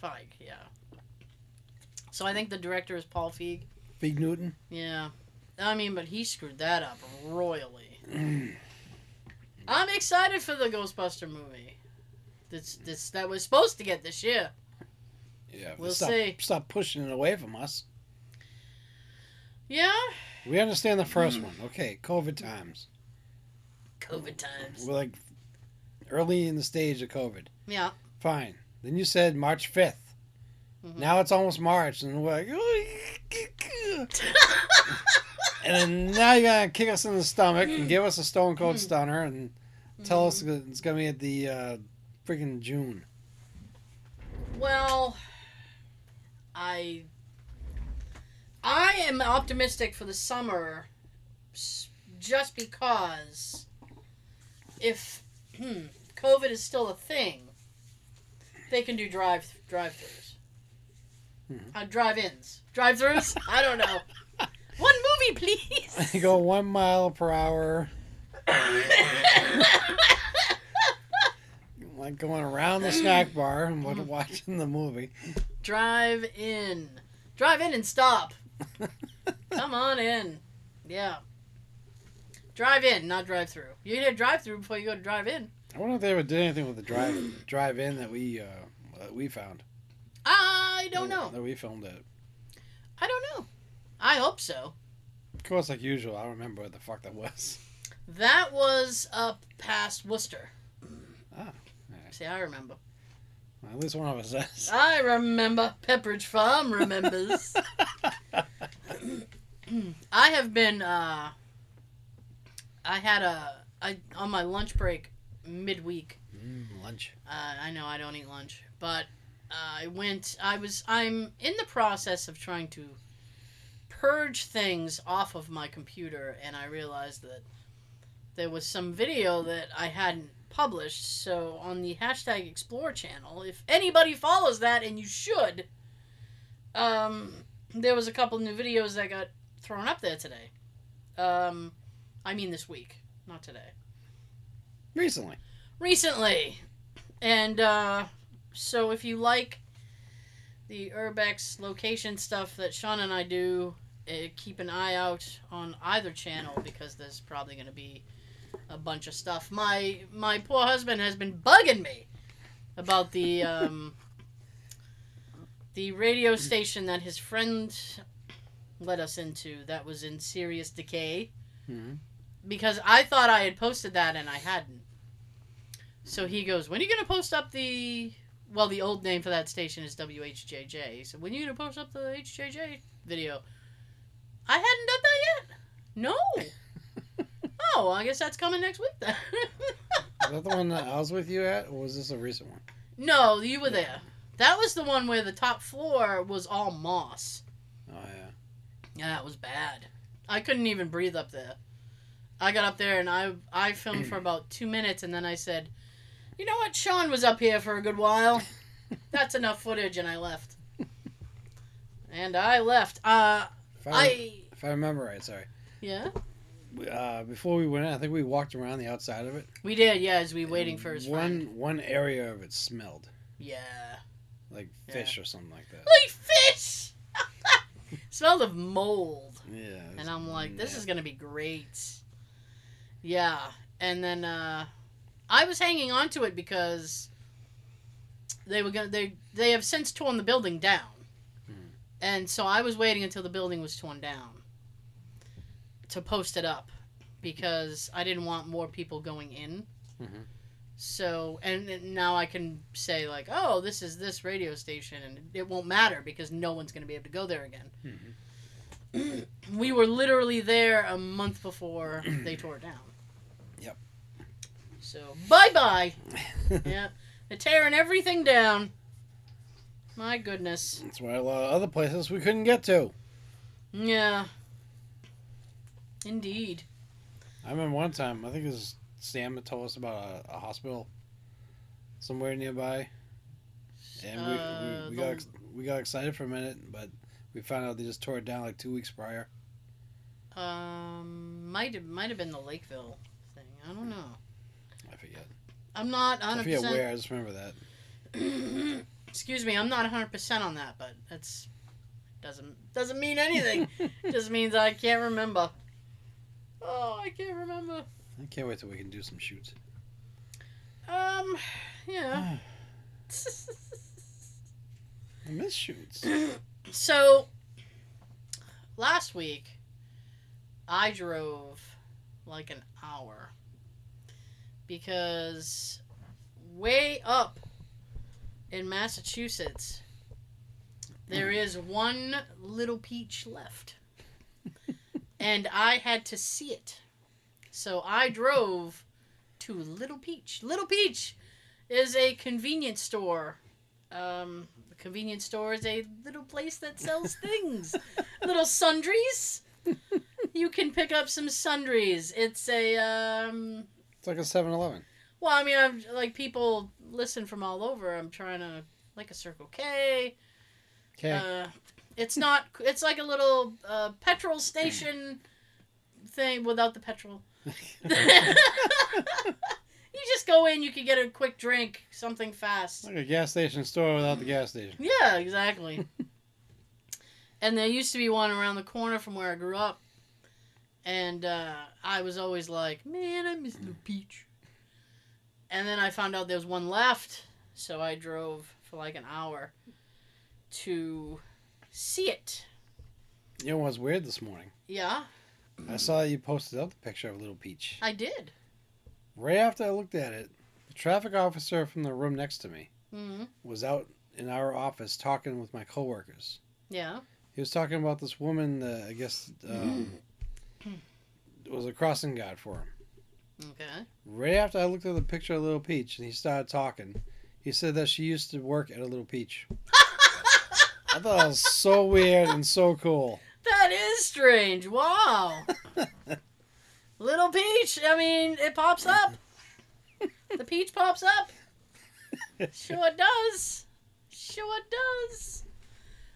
Feig, yeah. So I think the director is Paul Feig. Feig Newton? Yeah. I mean, but he screwed that up royally. I'm excited for the Ghostbuster movie. That was supposed to get this year. Yeah, we'll see. Stop pushing it away from us. Yeah. We understand the first one. Okay, COVID times. COVID times. We're like early in the stage of COVID. Yeah. Fine. Then you said March 5th. Mm-hmm. Now it's almost March, and we're like, and then now you gotta kick us in the stomach and give us a Stone Cold Stunner and tell us it's gonna be at the freaking June. Well, I am optimistic for the summer, just because if COVID is still a thing, they can do drive-throughs, drive-ins, drive-throughs. I don't know. One movie, please. They go 1 mile per hour. Like going around the snack bar and watching the movie. Drive in and stop. Come on in. Yeah. Drive in, not drive through. You need a drive through before you go to drive in. I wonder if they ever did anything with the drive in that we found. I don't know. That we filmed it. I don't know. I hope so. Of course, like usual, I don't remember what the fuck that was. That was up past Worcester. Ah. Right. See, I remember. Well, at least one of us does. I remember. Pepperidge Farm remembers. I have been, on my lunch break midweek. Lunch. I know I don't eat lunch, but I'm in the process of trying to purge things off of my computer, and I realized that there was some video that I hadn't published. So on the hashtag Explore channel, if anybody follows that, and you should, there was a couple new videos that got thrown up there today. I mean this week, not today. Recently. And so if you like the Urbex location stuff that Sean and I do, keep an eye out on either channel, because there's probably going to be a bunch of stuff. My poor husband has been bugging me about the radio station that his friend let us into that was in serious decay, because I thought I had posted that and I hadn't. So he goes, "When are you going to post up the..." Well, the old name for that station is WHJJ. He said, "When are you going to post up the HJJ video?" I hadn't done that yet. No. Oh, I guess that's coming next week then. Is that the one that I was with you at, or was this a recent one? No, you were there. That was the one where the top floor was all moss. Oh, yeah. Yeah, that was bad. I couldn't even breathe up there. I got up there, and I filmed for about 2 minutes, and then I said, "You know what? Sean was up here for a good while. That's enough footage," and I left. And I left. If I remember right, sorry. Yeah? Before we went in, I think we walked around the outside of it. We did, yeah, as we were waiting for his friend. One area of it smelled. Yeah. Like fish or something like that. Like fish! Smelled of mold. Yeah. And I'm like, this is going to be great. Yeah. And then I was hanging on to it because they have since torn the building down. And so I was waiting until the building was torn down to post it up, because I didn't want more people going in. So, and now I can say, like, "Oh, this is this radio station," and it won't matter because no one's going to be able to go there again. We were literally there a month before they tore it down. Yep. So, bye-bye. Yeah. They're tearing everything down. My goodness. That's why a lot of other places we couldn't get to. Yeah. Indeed. I remember one time, I think it was Sam that told us about a hospital somewhere nearby. And we got excited for a minute, but we found out they just tore it down like 2 weeks prior. Might have been the Lakeville thing. I don't know. I forget. I'm not 100%. I forget where. I just remember that. Excuse me. I'm not 100% on that, but that's doesn't mean anything. Just means I can't remember. Oh, I can't remember. I can't wait till we can do some shoots. Yeah. I miss shoots. So, last week, I drove like an hour because way up in Massachusetts, there is one Little Peach left. And I had to see it. So I drove to Little Peach. Little Peach is a convenience store. The convenience store is a little place that sells things. Little sundries. You can pick up some sundries. It's a... it's like a 7-Eleven. Well, I mean, like, people listen from all over. I'm trying to... Like a Circle K. Okay. It's not... It's like a little petrol station thing without the petrol. You just go in, you can get a quick drink, something fast. Like a gas station store without the gas station. Yeah, exactly. And there used to be one around the corner from where I grew up. And I was always like, man, I miss Little Peach. And then I found out there was one left. So I drove for like an hour to see it. You know what's weird this morning? Yeah. I saw you posted up the picture of Little Peach. I did. Right after I looked at it, the traffic officer from the room next to me was out in our office talking with my coworkers. Yeah. He was talking about this woman that I guess was a crossing guard for him. Okay. Right after I looked at the picture of Little Peach and he started talking, he said that she used to work at a Little Peach. I thought that was so weird and so cool. That is strange. Wow. Little Peach, I mean, it pops up. The peach pops up. Sure does. Sure does.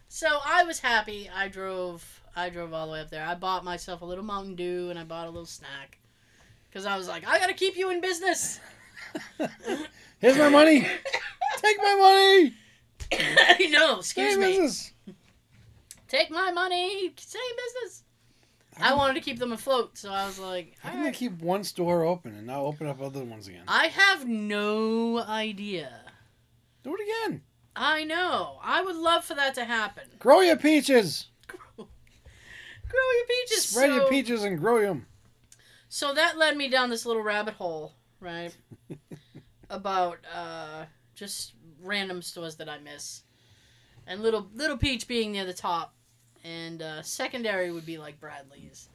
So I was happy. I drove all the way up there. I bought myself a little Mountain Dew and I bought a little snack. Because I was like, I got to keep you in business. Here's my money. Take my money. I know. Excuse me. Business. Take my money. Same business. I wanted to keep them afloat, so I was like... How can they keep one store open and not open up other ones again? I have no idea. Do it again. I know. I would love for that to happen. Grow your peaches. Grow your peaches. Spread your peaches and grow them. So that led me down this little rabbit hole, right? About just random stores that I miss. And Little Peach being near the top. And secondary would be like Bradley's.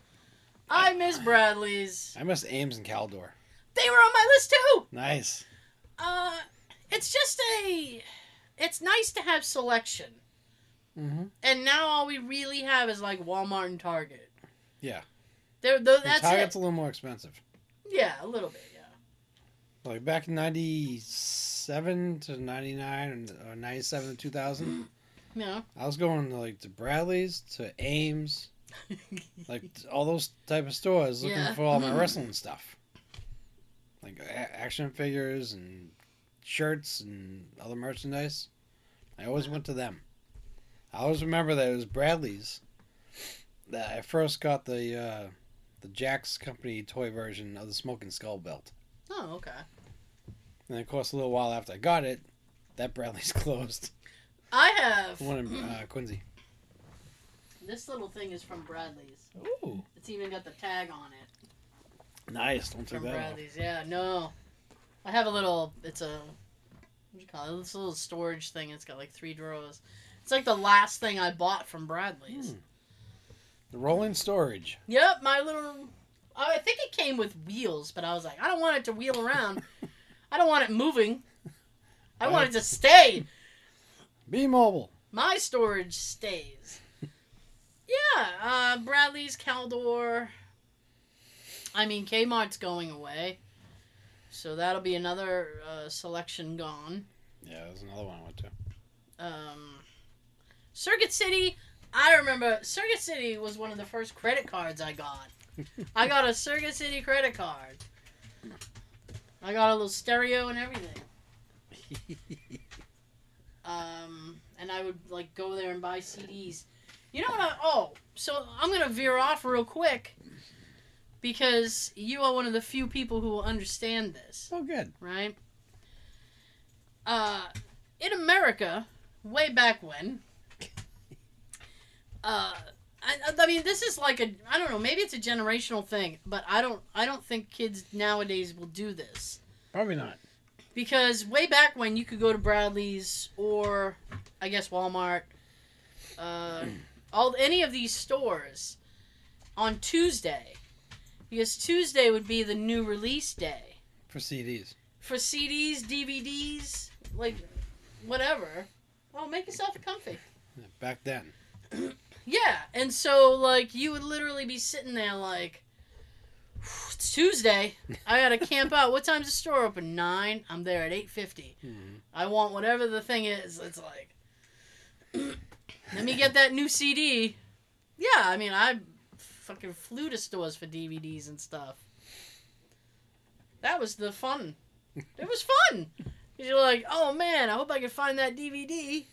I miss Bradley's. I miss Ames and Caldor. They were on my list too. Nice. It's just it's nice to have selection. Mm-hmm. And now all we really have is like Walmart and Target. Yeah. Target's a little more expensive. Yeah, a little bit. Yeah. Like back in 97 to 99 or 97 to 2000. Yeah. I was going to Bradley's, to Ames, like to all those type of stores looking for all my wrestling stuff. Like action figures and shirts and other merchandise. I always went to them. I always remember that it was Bradley's that I first got the Jack's Company toy version of the Smoking Skull belt. Oh, okay. And of course, a little while after I got it, that Bradley's closed. I have one in Quincy. This little thing is from Bradley's. Ooh! It's even got the tag on it. Nice. Don't take that off. From Bradley's, yeah. No, I have a little. It's a what do you call it? It's a little storage thing. It's got like 3 drawers. It's like the last thing I bought from Bradley's. The rolling storage. Yep, my little. I think it came with wheels, but I was like, I don't want it to wheel around. I don't want it moving. I want it to stay. Be mobile. My storage stays. Yeah, Bradley's, Caldor. I mean, Kmart's going away. So that'll be another selection gone. Yeah, that was another one I went to. Circuit City. I remember Circuit City was one of the first credit cards I got. I got a Circuit City credit card. I got a little stereo and everything. And I would like go there and buy CDs. You know what? So I'm gonna veer off real quick because you are one of the few people who will understand this. Oh, good. Right? In America, way back when, I mean, this is like a, I don't know, maybe it's a generational thing, but I don't think kids nowadays will do this. Probably not. Because way back when, you could go to Bradley's or, I guess, Walmart, any of these stores on Tuesday, because Tuesday would be the new release day. For CDs. For CDs, DVDs, like, whatever. Well, make yourself comfy. Back then. Yeah, and so, like, you would literally be sitting there like, it's Tuesday. I gotta camp out. What time's the store open? 9. I'm there at 8:50. Mm-hmm. I want whatever the thing is. It's like, let me get that new CD. Yeah, I mean, I fucking flew to stores for DVDs and stuff. That was the fun. It was fun. You're like, oh man, I hope I can find that DVD.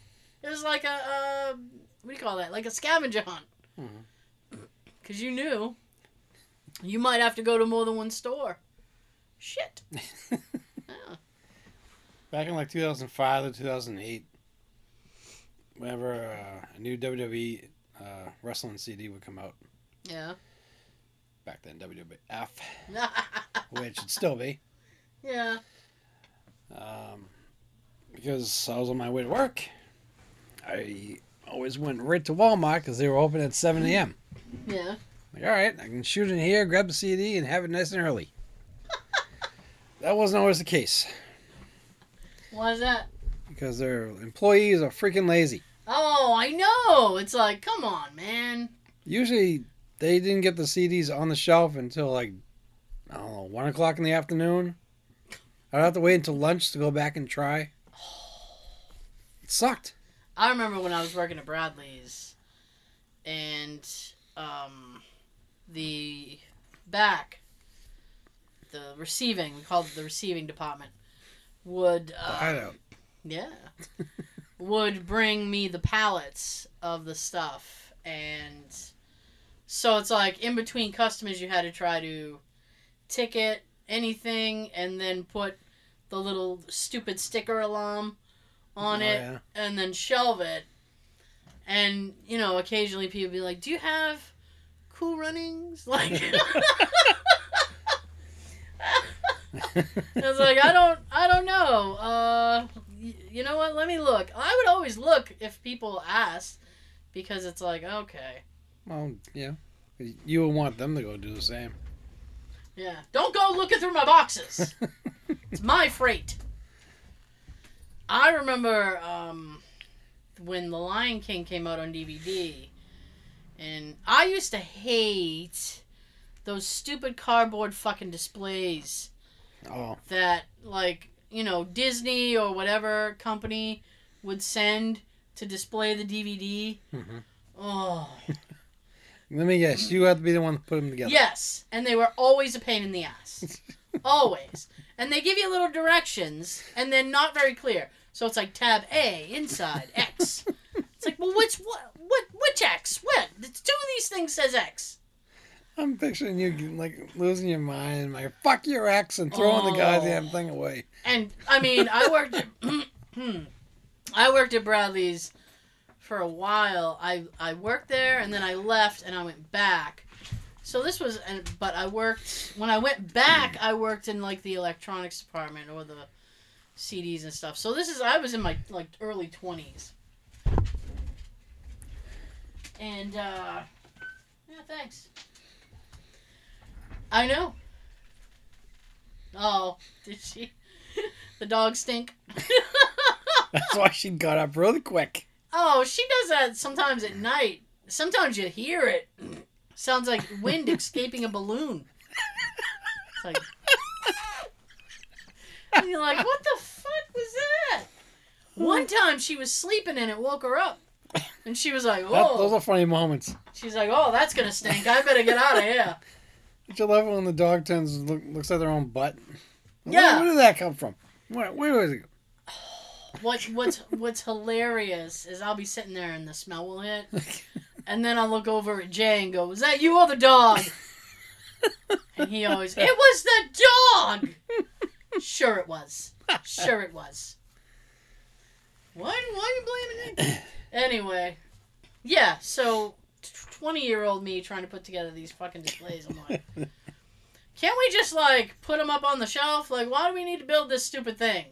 It was like a, what do you call that? Like a scavenger hunt. Mm-hmm. Because you knew you might have to go to more than one store. Shit. Yeah. Back in like 2005 or 2008, whenever a new WWE wrestling CD would come out. Yeah. Back then, WWF, which it'd still be. Yeah. Because I was on my way to work, I always went right to Walmart because they were open at 7 a.m. Yeah. Like, all right, I can shoot in here, grab the CD, and have it nice and early. That wasn't always the case. Why is that? Because their employees are freaking lazy. Oh, I know. It's like, come on, man. Usually, they didn't get the CDs on the shelf until like, I don't know, 1 o'clock in the afternoon. I'd have to wait until lunch to go back and try. It sucked. I remember when I was working at Bradley's, and the receiving, we called it the receiving department, would would bring me the pallets of the stuff, and so it's like in between customers, you had to try to ticket anything and then put the little stupid sticker alarm on it. Yeah. And then shelve it. And, you know, occasionally people be like, do you have Cool Runnings? Like, I was like, I don't know. You know what? Let me look. I would always look if people asked, because it's like, okay. Well, yeah. You would want them to go do the same. Yeah. Don't go looking through my boxes. It's my freight. I remember when The Lion King came out on DVD, and I used to hate those stupid cardboard fucking displays. Oh. That, like, you know, Disney or whatever company would send to display the DVD. Mm-hmm. Oh. Let me guess, you have to be the one to put them together. Yes, and they were always a pain in the ass. Always. And they give you little directions, and they're not very clear. So it's like tab A, inside, X. It's like, well, which X? What? Two of these things says X. I'm picturing you, like, losing your mind, and like, fuck your X, and throwing the goddamn thing away. And, I mean, I worked at Bradley's for a while. I worked there, and then I left, and I went back. So this was, but I worked, when I went back, I worked in, like, the electronics department or the CDs and stuff. So this is, I was in my, like, early 20s. And, yeah, thanks. I know. Oh, did she? The dog stink. That's why she got up really quick. Oh, she does that sometimes at night. Sometimes you hear it. Sounds like wind escaping a balloon. It's like, and you're like, what the fuck was that? One time she was sleeping and it woke her up. And she was like, oh. Those are funny moments. She's like, oh, that's going to stink. I better get out of here. Don't you love when the dog tends looks at their own butt? Yeah. Where did that come from? Where was it? What's hilarious is I'll be sitting there and the smell will hit. And then I'll look over at Jay and go, is that you or the dog? And he always, it was the dog! Sure it was. Sure it was. Why are you blaming him? Anyway, yeah, so 20-year-old me trying to put together these fucking displays. I'm like, can't we just, like, put them up on the shelf? Like, why do we need to build this stupid thing?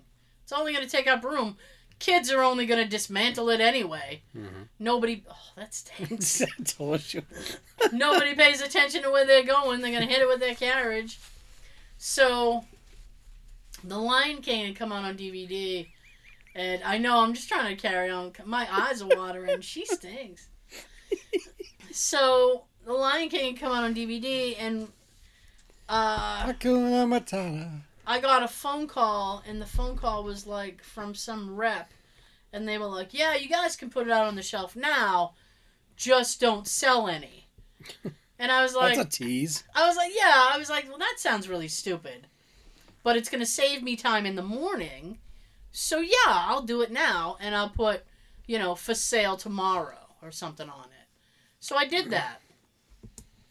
It's only going to take up room. Kids are only going to dismantle it anyway. Mm-hmm. Nobody... Oh, that stinks. I told you. Nobody pays attention to where they're going. They're going to hit it with their carriage. So, The Lion King had come out on DVD... And I know, I'm just trying to carry on. My eyes are watering. She stinks. So, The Lion King came out on DVD, and Hakuna Matata. I got a phone call, and the phone call was, like, from some rep. And they were like, yeah, you guys can put it out on the shelf now. Just don't sell any. And I was like... That's a tease. I was like, yeah. I was like, well, that sounds really stupid. But it's going to save me time in the morning... So, yeah, I'll do it now, and I'll put, you know, for sale tomorrow or something on it. So I did that.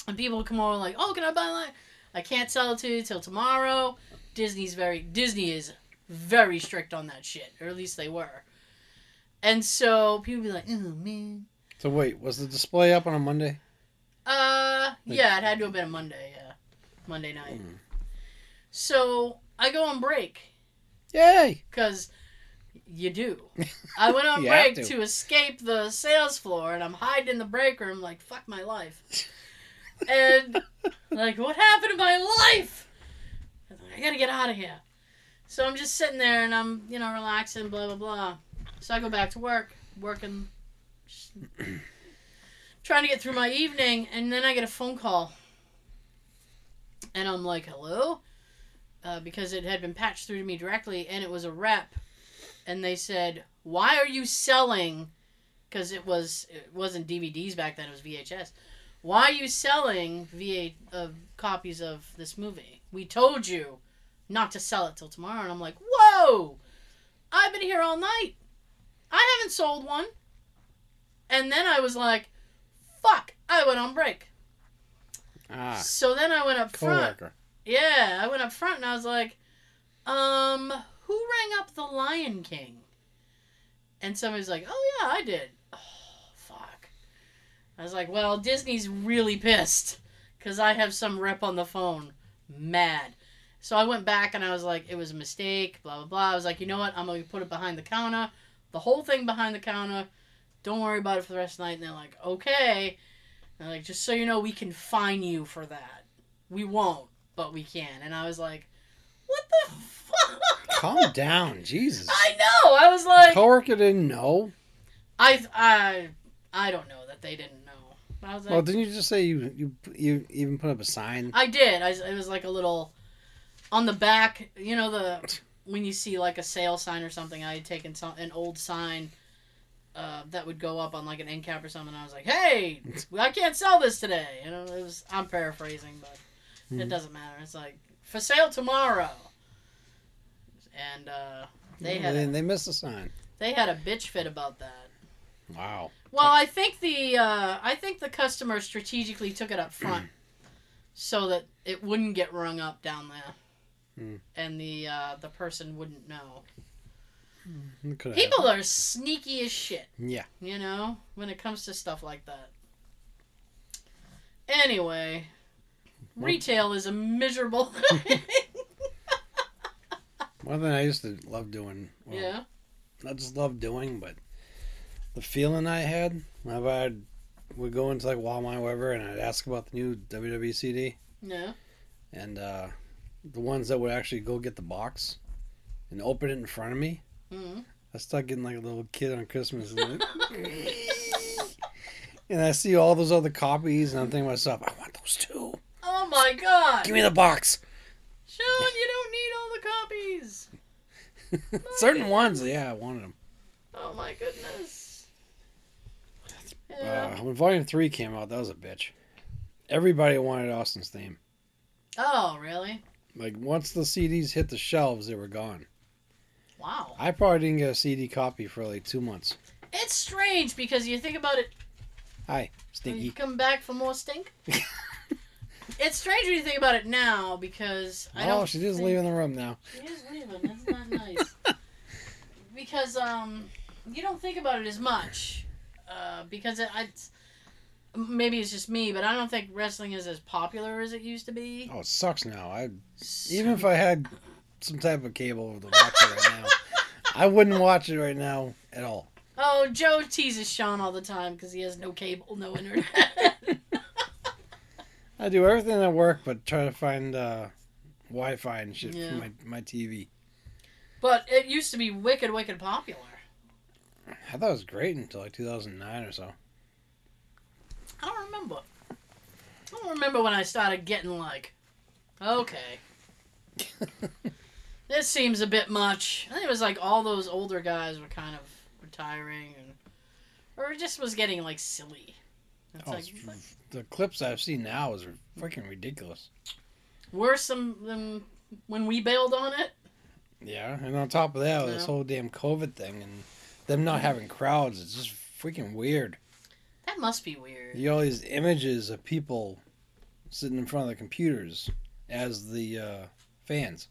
And people would come over like, oh, can I buy that? I can't sell it to you till tomorrow. Disney is very strict on that shit, or at least they were. And so people would be like, oh, man. So, wait, was the display up on a Monday? Yeah, it had to have been a Monday, yeah. Monday night. Mm. So I go on break. Yay! Because you do. I went on break to escape the sales floor, and I'm hiding in the break room like, fuck my life. And, like, what happened to my life? I gotta get out of here. So I'm just sitting there, and I'm, you know, relaxing, blah, blah, blah. So I go back to work, working, trying to get through my evening, and then I get a phone call. And I'm like, hello? Because it had been patched through to me directly, and it was a rep, and they said, why are you selling, because it wasn't DVDs back then, it was VHS, why are you selling copies of this movie? We told you not to sell it till tomorrow. And I'm like, whoa, I've been here all night, I haven't sold one. And then I was like, fuck, I went on break. So then I went up front. Yeah, I went up front and I was like, who rang up The Lion King? And somebody's like, oh, yeah, I did. Oh, fuck. I was like, well, Disney's really pissed because I have some rep on the phone. Mad. So I went back and I was like, it was a mistake, blah, blah, blah. I was like, you know what? I'm going to put it behind the counter. The whole thing behind the counter. Don't worry about it for the rest of the night. And they're like, okay. And they're like, just so you know, we can fine you for that. We won't. But we can. And I was like, what the fuck? Calm down, Jesus. I know. I was like... Coworker didn't know? I don't know that they didn't know. But I was like, well, didn't you just say you even put up a sign? I did. It was like a little... On the back, you know, when you see like a sale sign or something, I had taken an old sign that would go up on like an end cap or something. And I was like, hey, I can't sell this today. You know, I'm paraphrasing, but... It doesn't matter. It's like, for sale tomorrow. And they missed a sign. They had a bitch fit about that. Wow. Well, I think the customer strategically took it up front so that it wouldn't get rung up down there. Mm. And the person wouldn't know. People are sneaky as shit. Yeah. You know, when it comes to stuff like that. Anyway... Retail is a miserable thing. One thing I used to love doing. Well, yeah. Not just love doing, but the feeling I had whenever I would go into like Walmart or whatever and I'd ask about the new WWE CD. Yeah. And the ones that would actually go get the box and open it in front of me. Mm-hmm. I start getting like a little kid on Christmas. And, and I see all those other copies and I'm thinking to myself, I want those too. Oh my god! Give me the box! Sean, you don't need all the copies! Certain ones, yeah, I wanted them. Oh my goodness. Yeah. When Volume 3 came out, that was a bitch. Everybody wanted Austin's theme. Oh, really? Like, once the CDs hit the shelves, they were gone. Wow. I probably didn't get a CD copy for like 2 months. It's strange because you think about it. Hi, Stinky. You come back for more stink? It's strange when you think about it now because I don't. Oh, she is leaving the room now. She is leaving. That's not nice. Because you don't think about it as much. Because maybe it's just me, but I don't think wrestling is as popular as it used to be. Oh, it sucks now. Even if I had some type of cable to watch it right now, I wouldn't watch it right now at all. Oh, Joe teases Sean all the time because he has no cable, no internet. I do everything at work but try to find Wi-Fi and shit for my TV. But it used to be wicked, wicked popular. I thought it was great until like 2009 or so. I don't remember. I don't remember when I started getting like, okay. This seems a bit much. I think it was like all those older guys were kind of retiring or it just was getting like silly. It's the clips I've seen now is freaking ridiculous. Worse than when we bailed on it. Yeah, and on top of that, this whole damn COVID thing and them not having crowds, it's just freaking weird. That must be weird. You know, all these images of people sitting in front of their computers as the fans.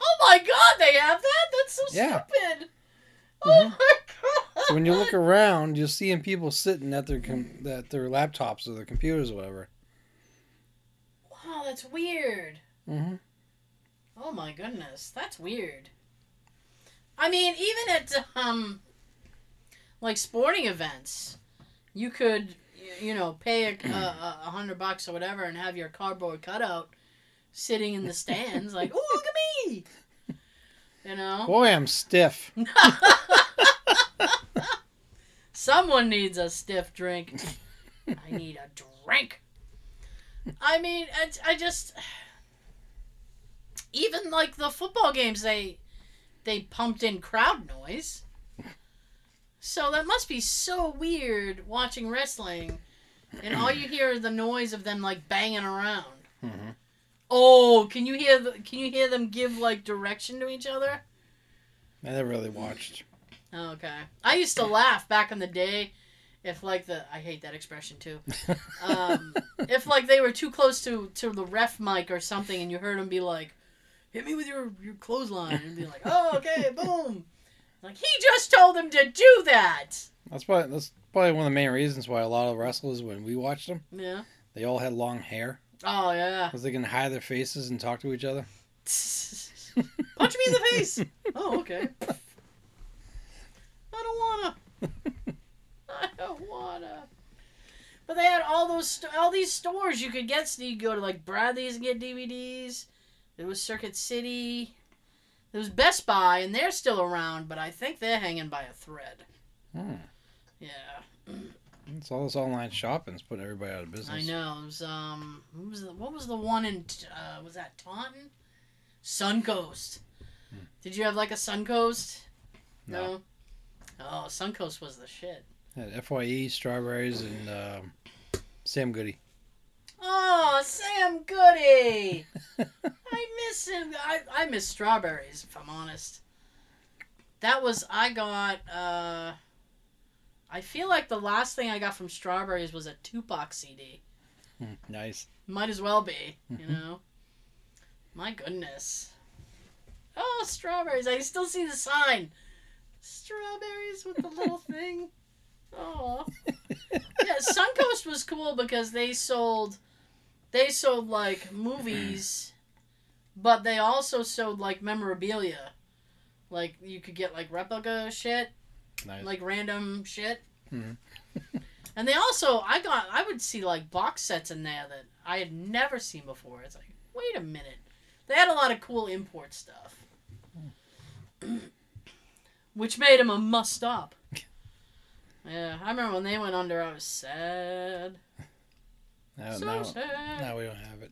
Oh my God, they have that? That's so stupid. Oh my God. So when you look around, you're seeing people sitting at their laptops or their computers or whatever. Wow, that's weird. Mm-hmm. Oh my goodness, that's weird. I mean, even at like sporting events, you could, you know, pay $100 or whatever and have your cardboard cutout sitting in the stands, like, "Ooh, look at me!" You know. Boy, I'm stiff. Someone needs a stiff drink. I need a drink. I mean, I just. Even like the football games, they pumped in crowd noise. So that must be so weird watching wrestling, and all you hear is the noise of them like banging around. Mm-hmm. Oh, can you hear them give like direction to each other? I never really watched. Okay, I used to laugh back in the day if like I hate that expression too. If like they were too close to the ref mic or something, and you heard them be like, "Hit me with your clothesline," and be like, "Oh, okay, boom." Like, he just told him to do that. That's probably one of the main reasons why a lot of wrestlers, when we watched them, they all had long hair. Oh, yeah. Because they can hide their faces and talk to each other. Punch me in the face. Oh, okay. I don't wanna. But they had all those all these stores you could get. So you could go to like Bradley's and get DVDs. There was Circuit City. There was Best Buy, and they're still around, but I think they're hanging by a thread. Hmm. Yeah. It's all this online shopping's putting everybody out of business. I know. It was, what was the one in, was that Taunton? Suncoast. Hmm. Did you have like a Suncoast? No. Oh, Suncoast was the shit. Yeah, FYE, Strawberries, and Sam Goody. Oh, Sam Goody! I miss him. I miss Strawberries, if I'm honest. That was, I got, I feel like the last thing I got from Strawberries was a Tupac CD. Nice. Might as well be, you know? My goodness. Oh, Strawberries. I still see the sign. Strawberries with the little thing. Oh. Yeah, Suncoast was cool because they sold... They sold, like, movies, but they also sold, like, memorabilia. Like, you could get, like, replica shit. Nice. Like, random shit. Mm-hmm. And they also, I would see, like, box sets in there that I had never seen before. It's like, wait a minute. They had a lot of cool import stuff. Which made them a must-stop. Yeah, I remember when they went under, I was sad. Now we don't have it.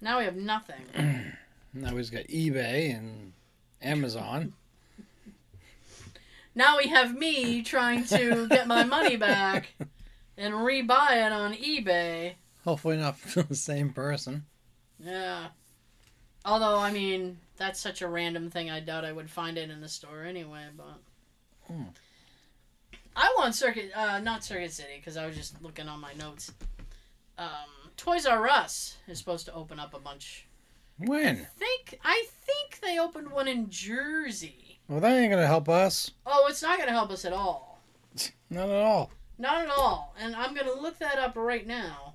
Now we have nothing. Now we've got eBay and Amazon. Now we have me trying to get my money back and rebuy it on eBay. Hopefully not from the same person. Yeah. Although, I mean, that's such a random thing, I doubt I would find it in the store anyway, but... Hmm. I want not Circuit City, because I was just looking on my notes. Toys R Us is supposed to open up a bunch. When? I think they opened one in Jersey. Well, that ain't going to help us. Oh, it's not going to help us at all. Not at all. Not at all. And I'm going to look that up right now.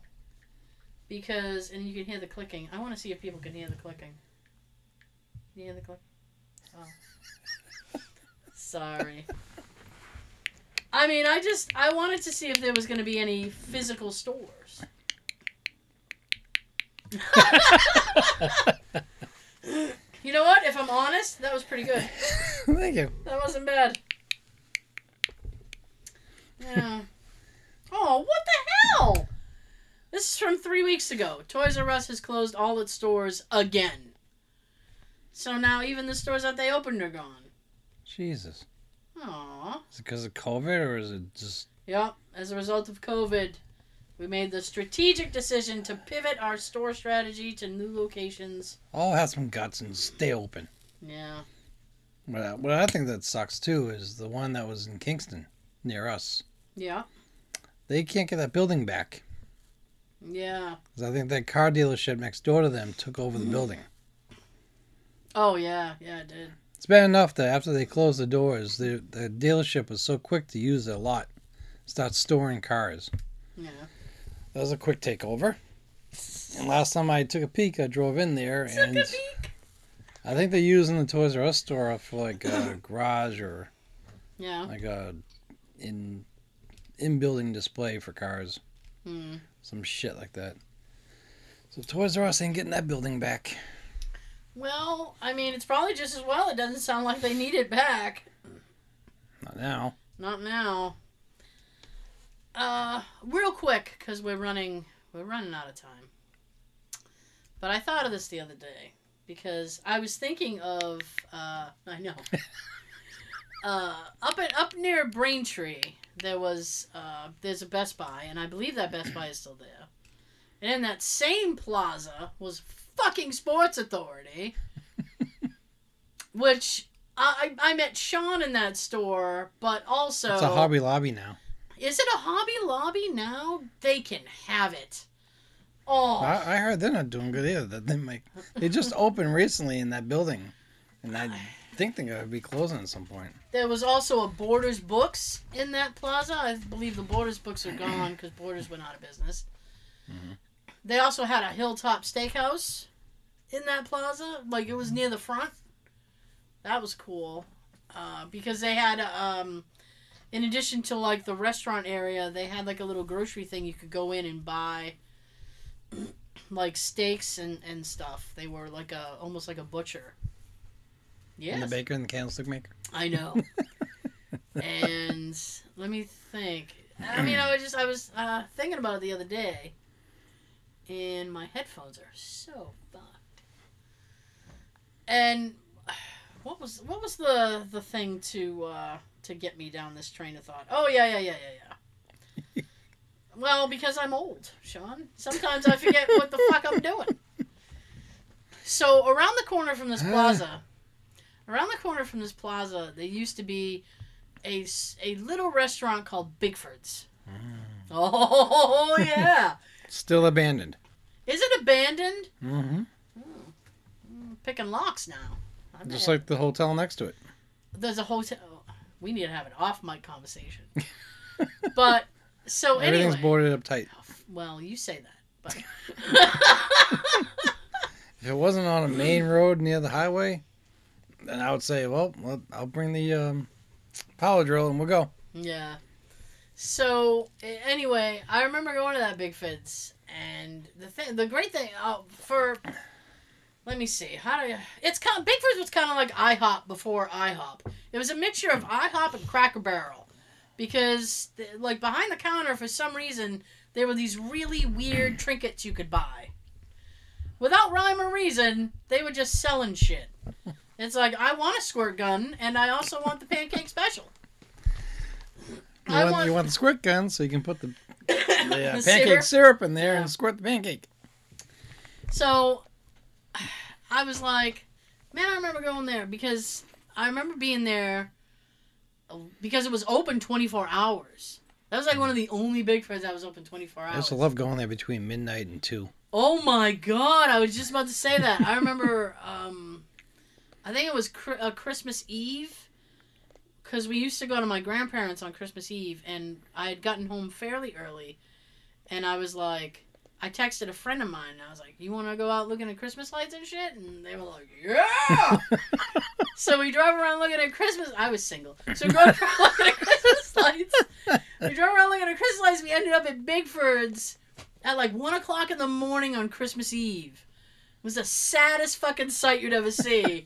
Because, and you can hear the clicking. I want to see if people can hear the clicking. Can you hear the click? Oh. Sorry. I mean, I wanted to see if there was going to be any physical stores. You know what? If I'm honest, that was pretty good. Thank you. That wasn't bad. Yeah. Oh, what the hell? This is from 3 weeks ago. Toys R Us has closed all its stores again. So now even the stores that they opened are gone. Jesus. Aww. Is it because of COVID or is it just... Yep. As a result of COVID, we made the strategic decision to pivot our store strategy to new locations. All have some guts and stay open. Yeah. What I think that sucks too is the one that was in Kingston near us. Yeah. They can't get that building back. Yeah. Because I think that car dealership next door to them took over the building. Oh, yeah. Yeah, it did. It's bad enough that after they closed the doors, the dealership was so quick to use their lot. Start storing cars. Yeah. That was a quick takeover. And last time I took a peek, I drove in there. I think they're using the Toys R Us store for like a garage or yeah, like a in-building display for cars. Hmm. Some shit like that. So Toys R Us ain't getting that building back. Well, I mean, it's probably just as well. It doesn't sound like they need it back. Not now. Not now. Real quick, because we're running out of time. But I thought of this the other day, because I was thinking of, I know. Up near Braintree, there's a Best Buy, and I believe that Best Buy is still there. And in that same plaza was fucking Sports Authority, which I met Sean in that store, but also... It's a Hobby Lobby now. Is it a Hobby Lobby now? They can have it. Oh, I heard they're not doing good either. That they just opened recently in that building, and I think they're going to be closing at some point. There was also a Borders Books in that plaza. I believe the Borders Books are gone because Borders went out of business. Mm-hmm. They also had a Hilltop Steakhouse in that plaza. Like, it was near the front. That was cool. Because they had, in addition to, like, the restaurant area, they had, like, a little grocery thing you could go in and buy, like, steaks and stuff. They were, like, almost like a butcher. Yes. And the baker and the candlestick maker. I know. And let me think. I mean, I was thinking about it the other day, and my headphones are so fucked. And what was the thing to get me down this train of thought? Oh yeah. Well, because I'm old, Sean. Sometimes I forget what the fuck I'm doing. So around the corner from this plaza, there used to be a little restaurant called Bickford's. Mm. Oh, yeah. Still abandoned. Is it abandoned? Mm-hmm. Oh. Picking locks now. Just like the hotel next to it. There's a hotel. We need to have an off-mic conversation. But, so anyway. Everything's boarded up tight. Well, you say that. But if it wasn't on a main road near the highway... And I would say, well, I'll bring the power drill and we'll go. Yeah. So, anyway, I remember going to that Big Feds. And the great thing, let me see. Big Feds was kind of like IHOP before IHOP. It was a mixture of IHOP and Cracker Barrel. Because, like, behind the counter, for some reason, there were these really weird trinkets you could buy. Without rhyme or reason, they were just selling shit. It's like, I want a squirt gun, and I also want the pancake special. You want the squirt gun so you can put the pancake syrup in there and squirt the pancake. So I was like, man, I remember going there because I remember being there because it was open 24 hours. That was like one of the only Bickford's that was open 24 hours. I also love going there between midnight and 2. Oh my God. I was just about to say that. I remember, I think it was Christmas Eve, because we used to go to my grandparents on Christmas Eve, and I had gotten home fairly early, and I was like, I texted a friend of mine, and I was like, you want to go out looking at Christmas lights and shit? And they were like, yeah! So we drove around looking at Christmas... I was single. So we drove around looking at Christmas lights. We ended up at Bickford's at like 1 o'clock in the morning on Christmas Eve. It was the saddest fucking sight you'd ever see.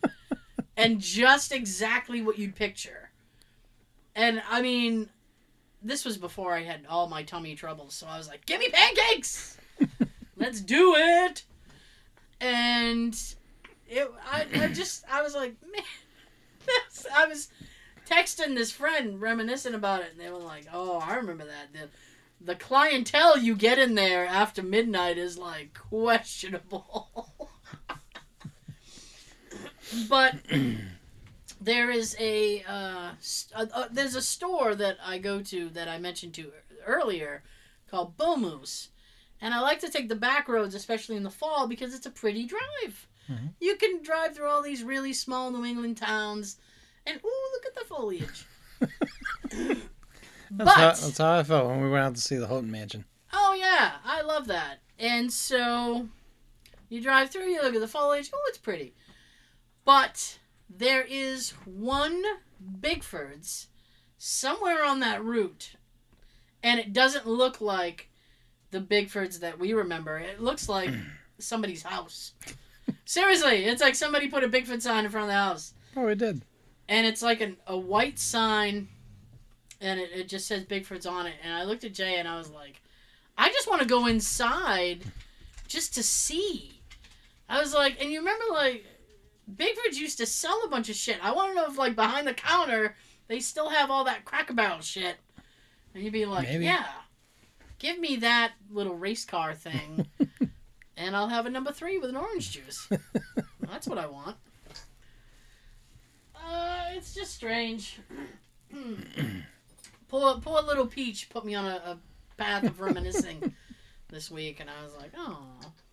And just exactly what you'd picture. And, I mean, this was before I had all my tummy troubles, so I was like, give me pancakes! Let's do it. And I was like, man, I was texting this friend reminiscing about it, and they were like, oh, I remember that. The clientele you get in there after midnight is like questionable. But there is there's a store that I go to that I mentioned to earlier called Bomoose. And I like to take the back roads, especially in the fall, because it's a pretty drive. Mm-hmm. You can drive through all these really small New England towns, and ooh, look at the foliage. That's how I felt when we went out to see the Houghton Mansion. Oh yeah, I love that. And so you drive through, you look at the foliage, oh, it's pretty. But there is one Bickford's somewhere on that route, and it doesn't look like the Bickford's that we remember. It looks like somebody's house. Seriously, it's like somebody put a Bickford sign in front of the house. Oh, it did. And it's like a white sign, and it just says Bickford's on it. And I looked at Jay, and I was like, I just want to go inside just to see. I was like, and you remember, like, Bickford's used to sell a bunch of shit. I want to know if, like, behind the counter, they still have all that Cracker Barrel shit. And you'd be like, maybe. Yeah. Give me that little race car thing, and I'll have a number 3 with an orange juice. That's what I want. It's just strange. Poor Little Peach put me on a path of reminiscing this week, and I was like, oh.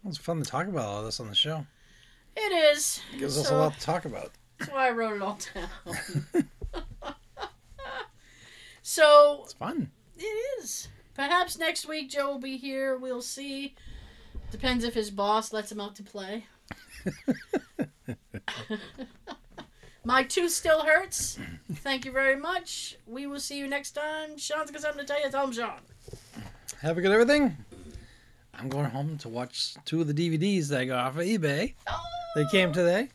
It's fun to talk about all this on the show. It is. It gives us a lot to talk about. That's why I wrote it all down. So. It's fun. It is. Perhaps next week Joe will be here. We'll see. Depends if his boss lets him out to play. My tooth still hurts. Thank you very much. We will see you next time. Sean's got something to tell you. Tell him, Sean. Have a good everything. I'm going home to watch 2 of the DVDs that I got off of eBay. Oh! They came today.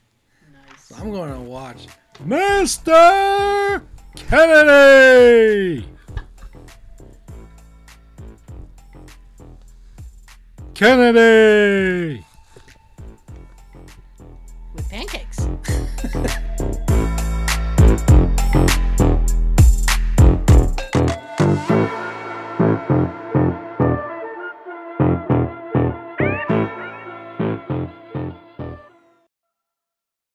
Nice. So I'm going to watch Mr. Kennedy. Kennedy!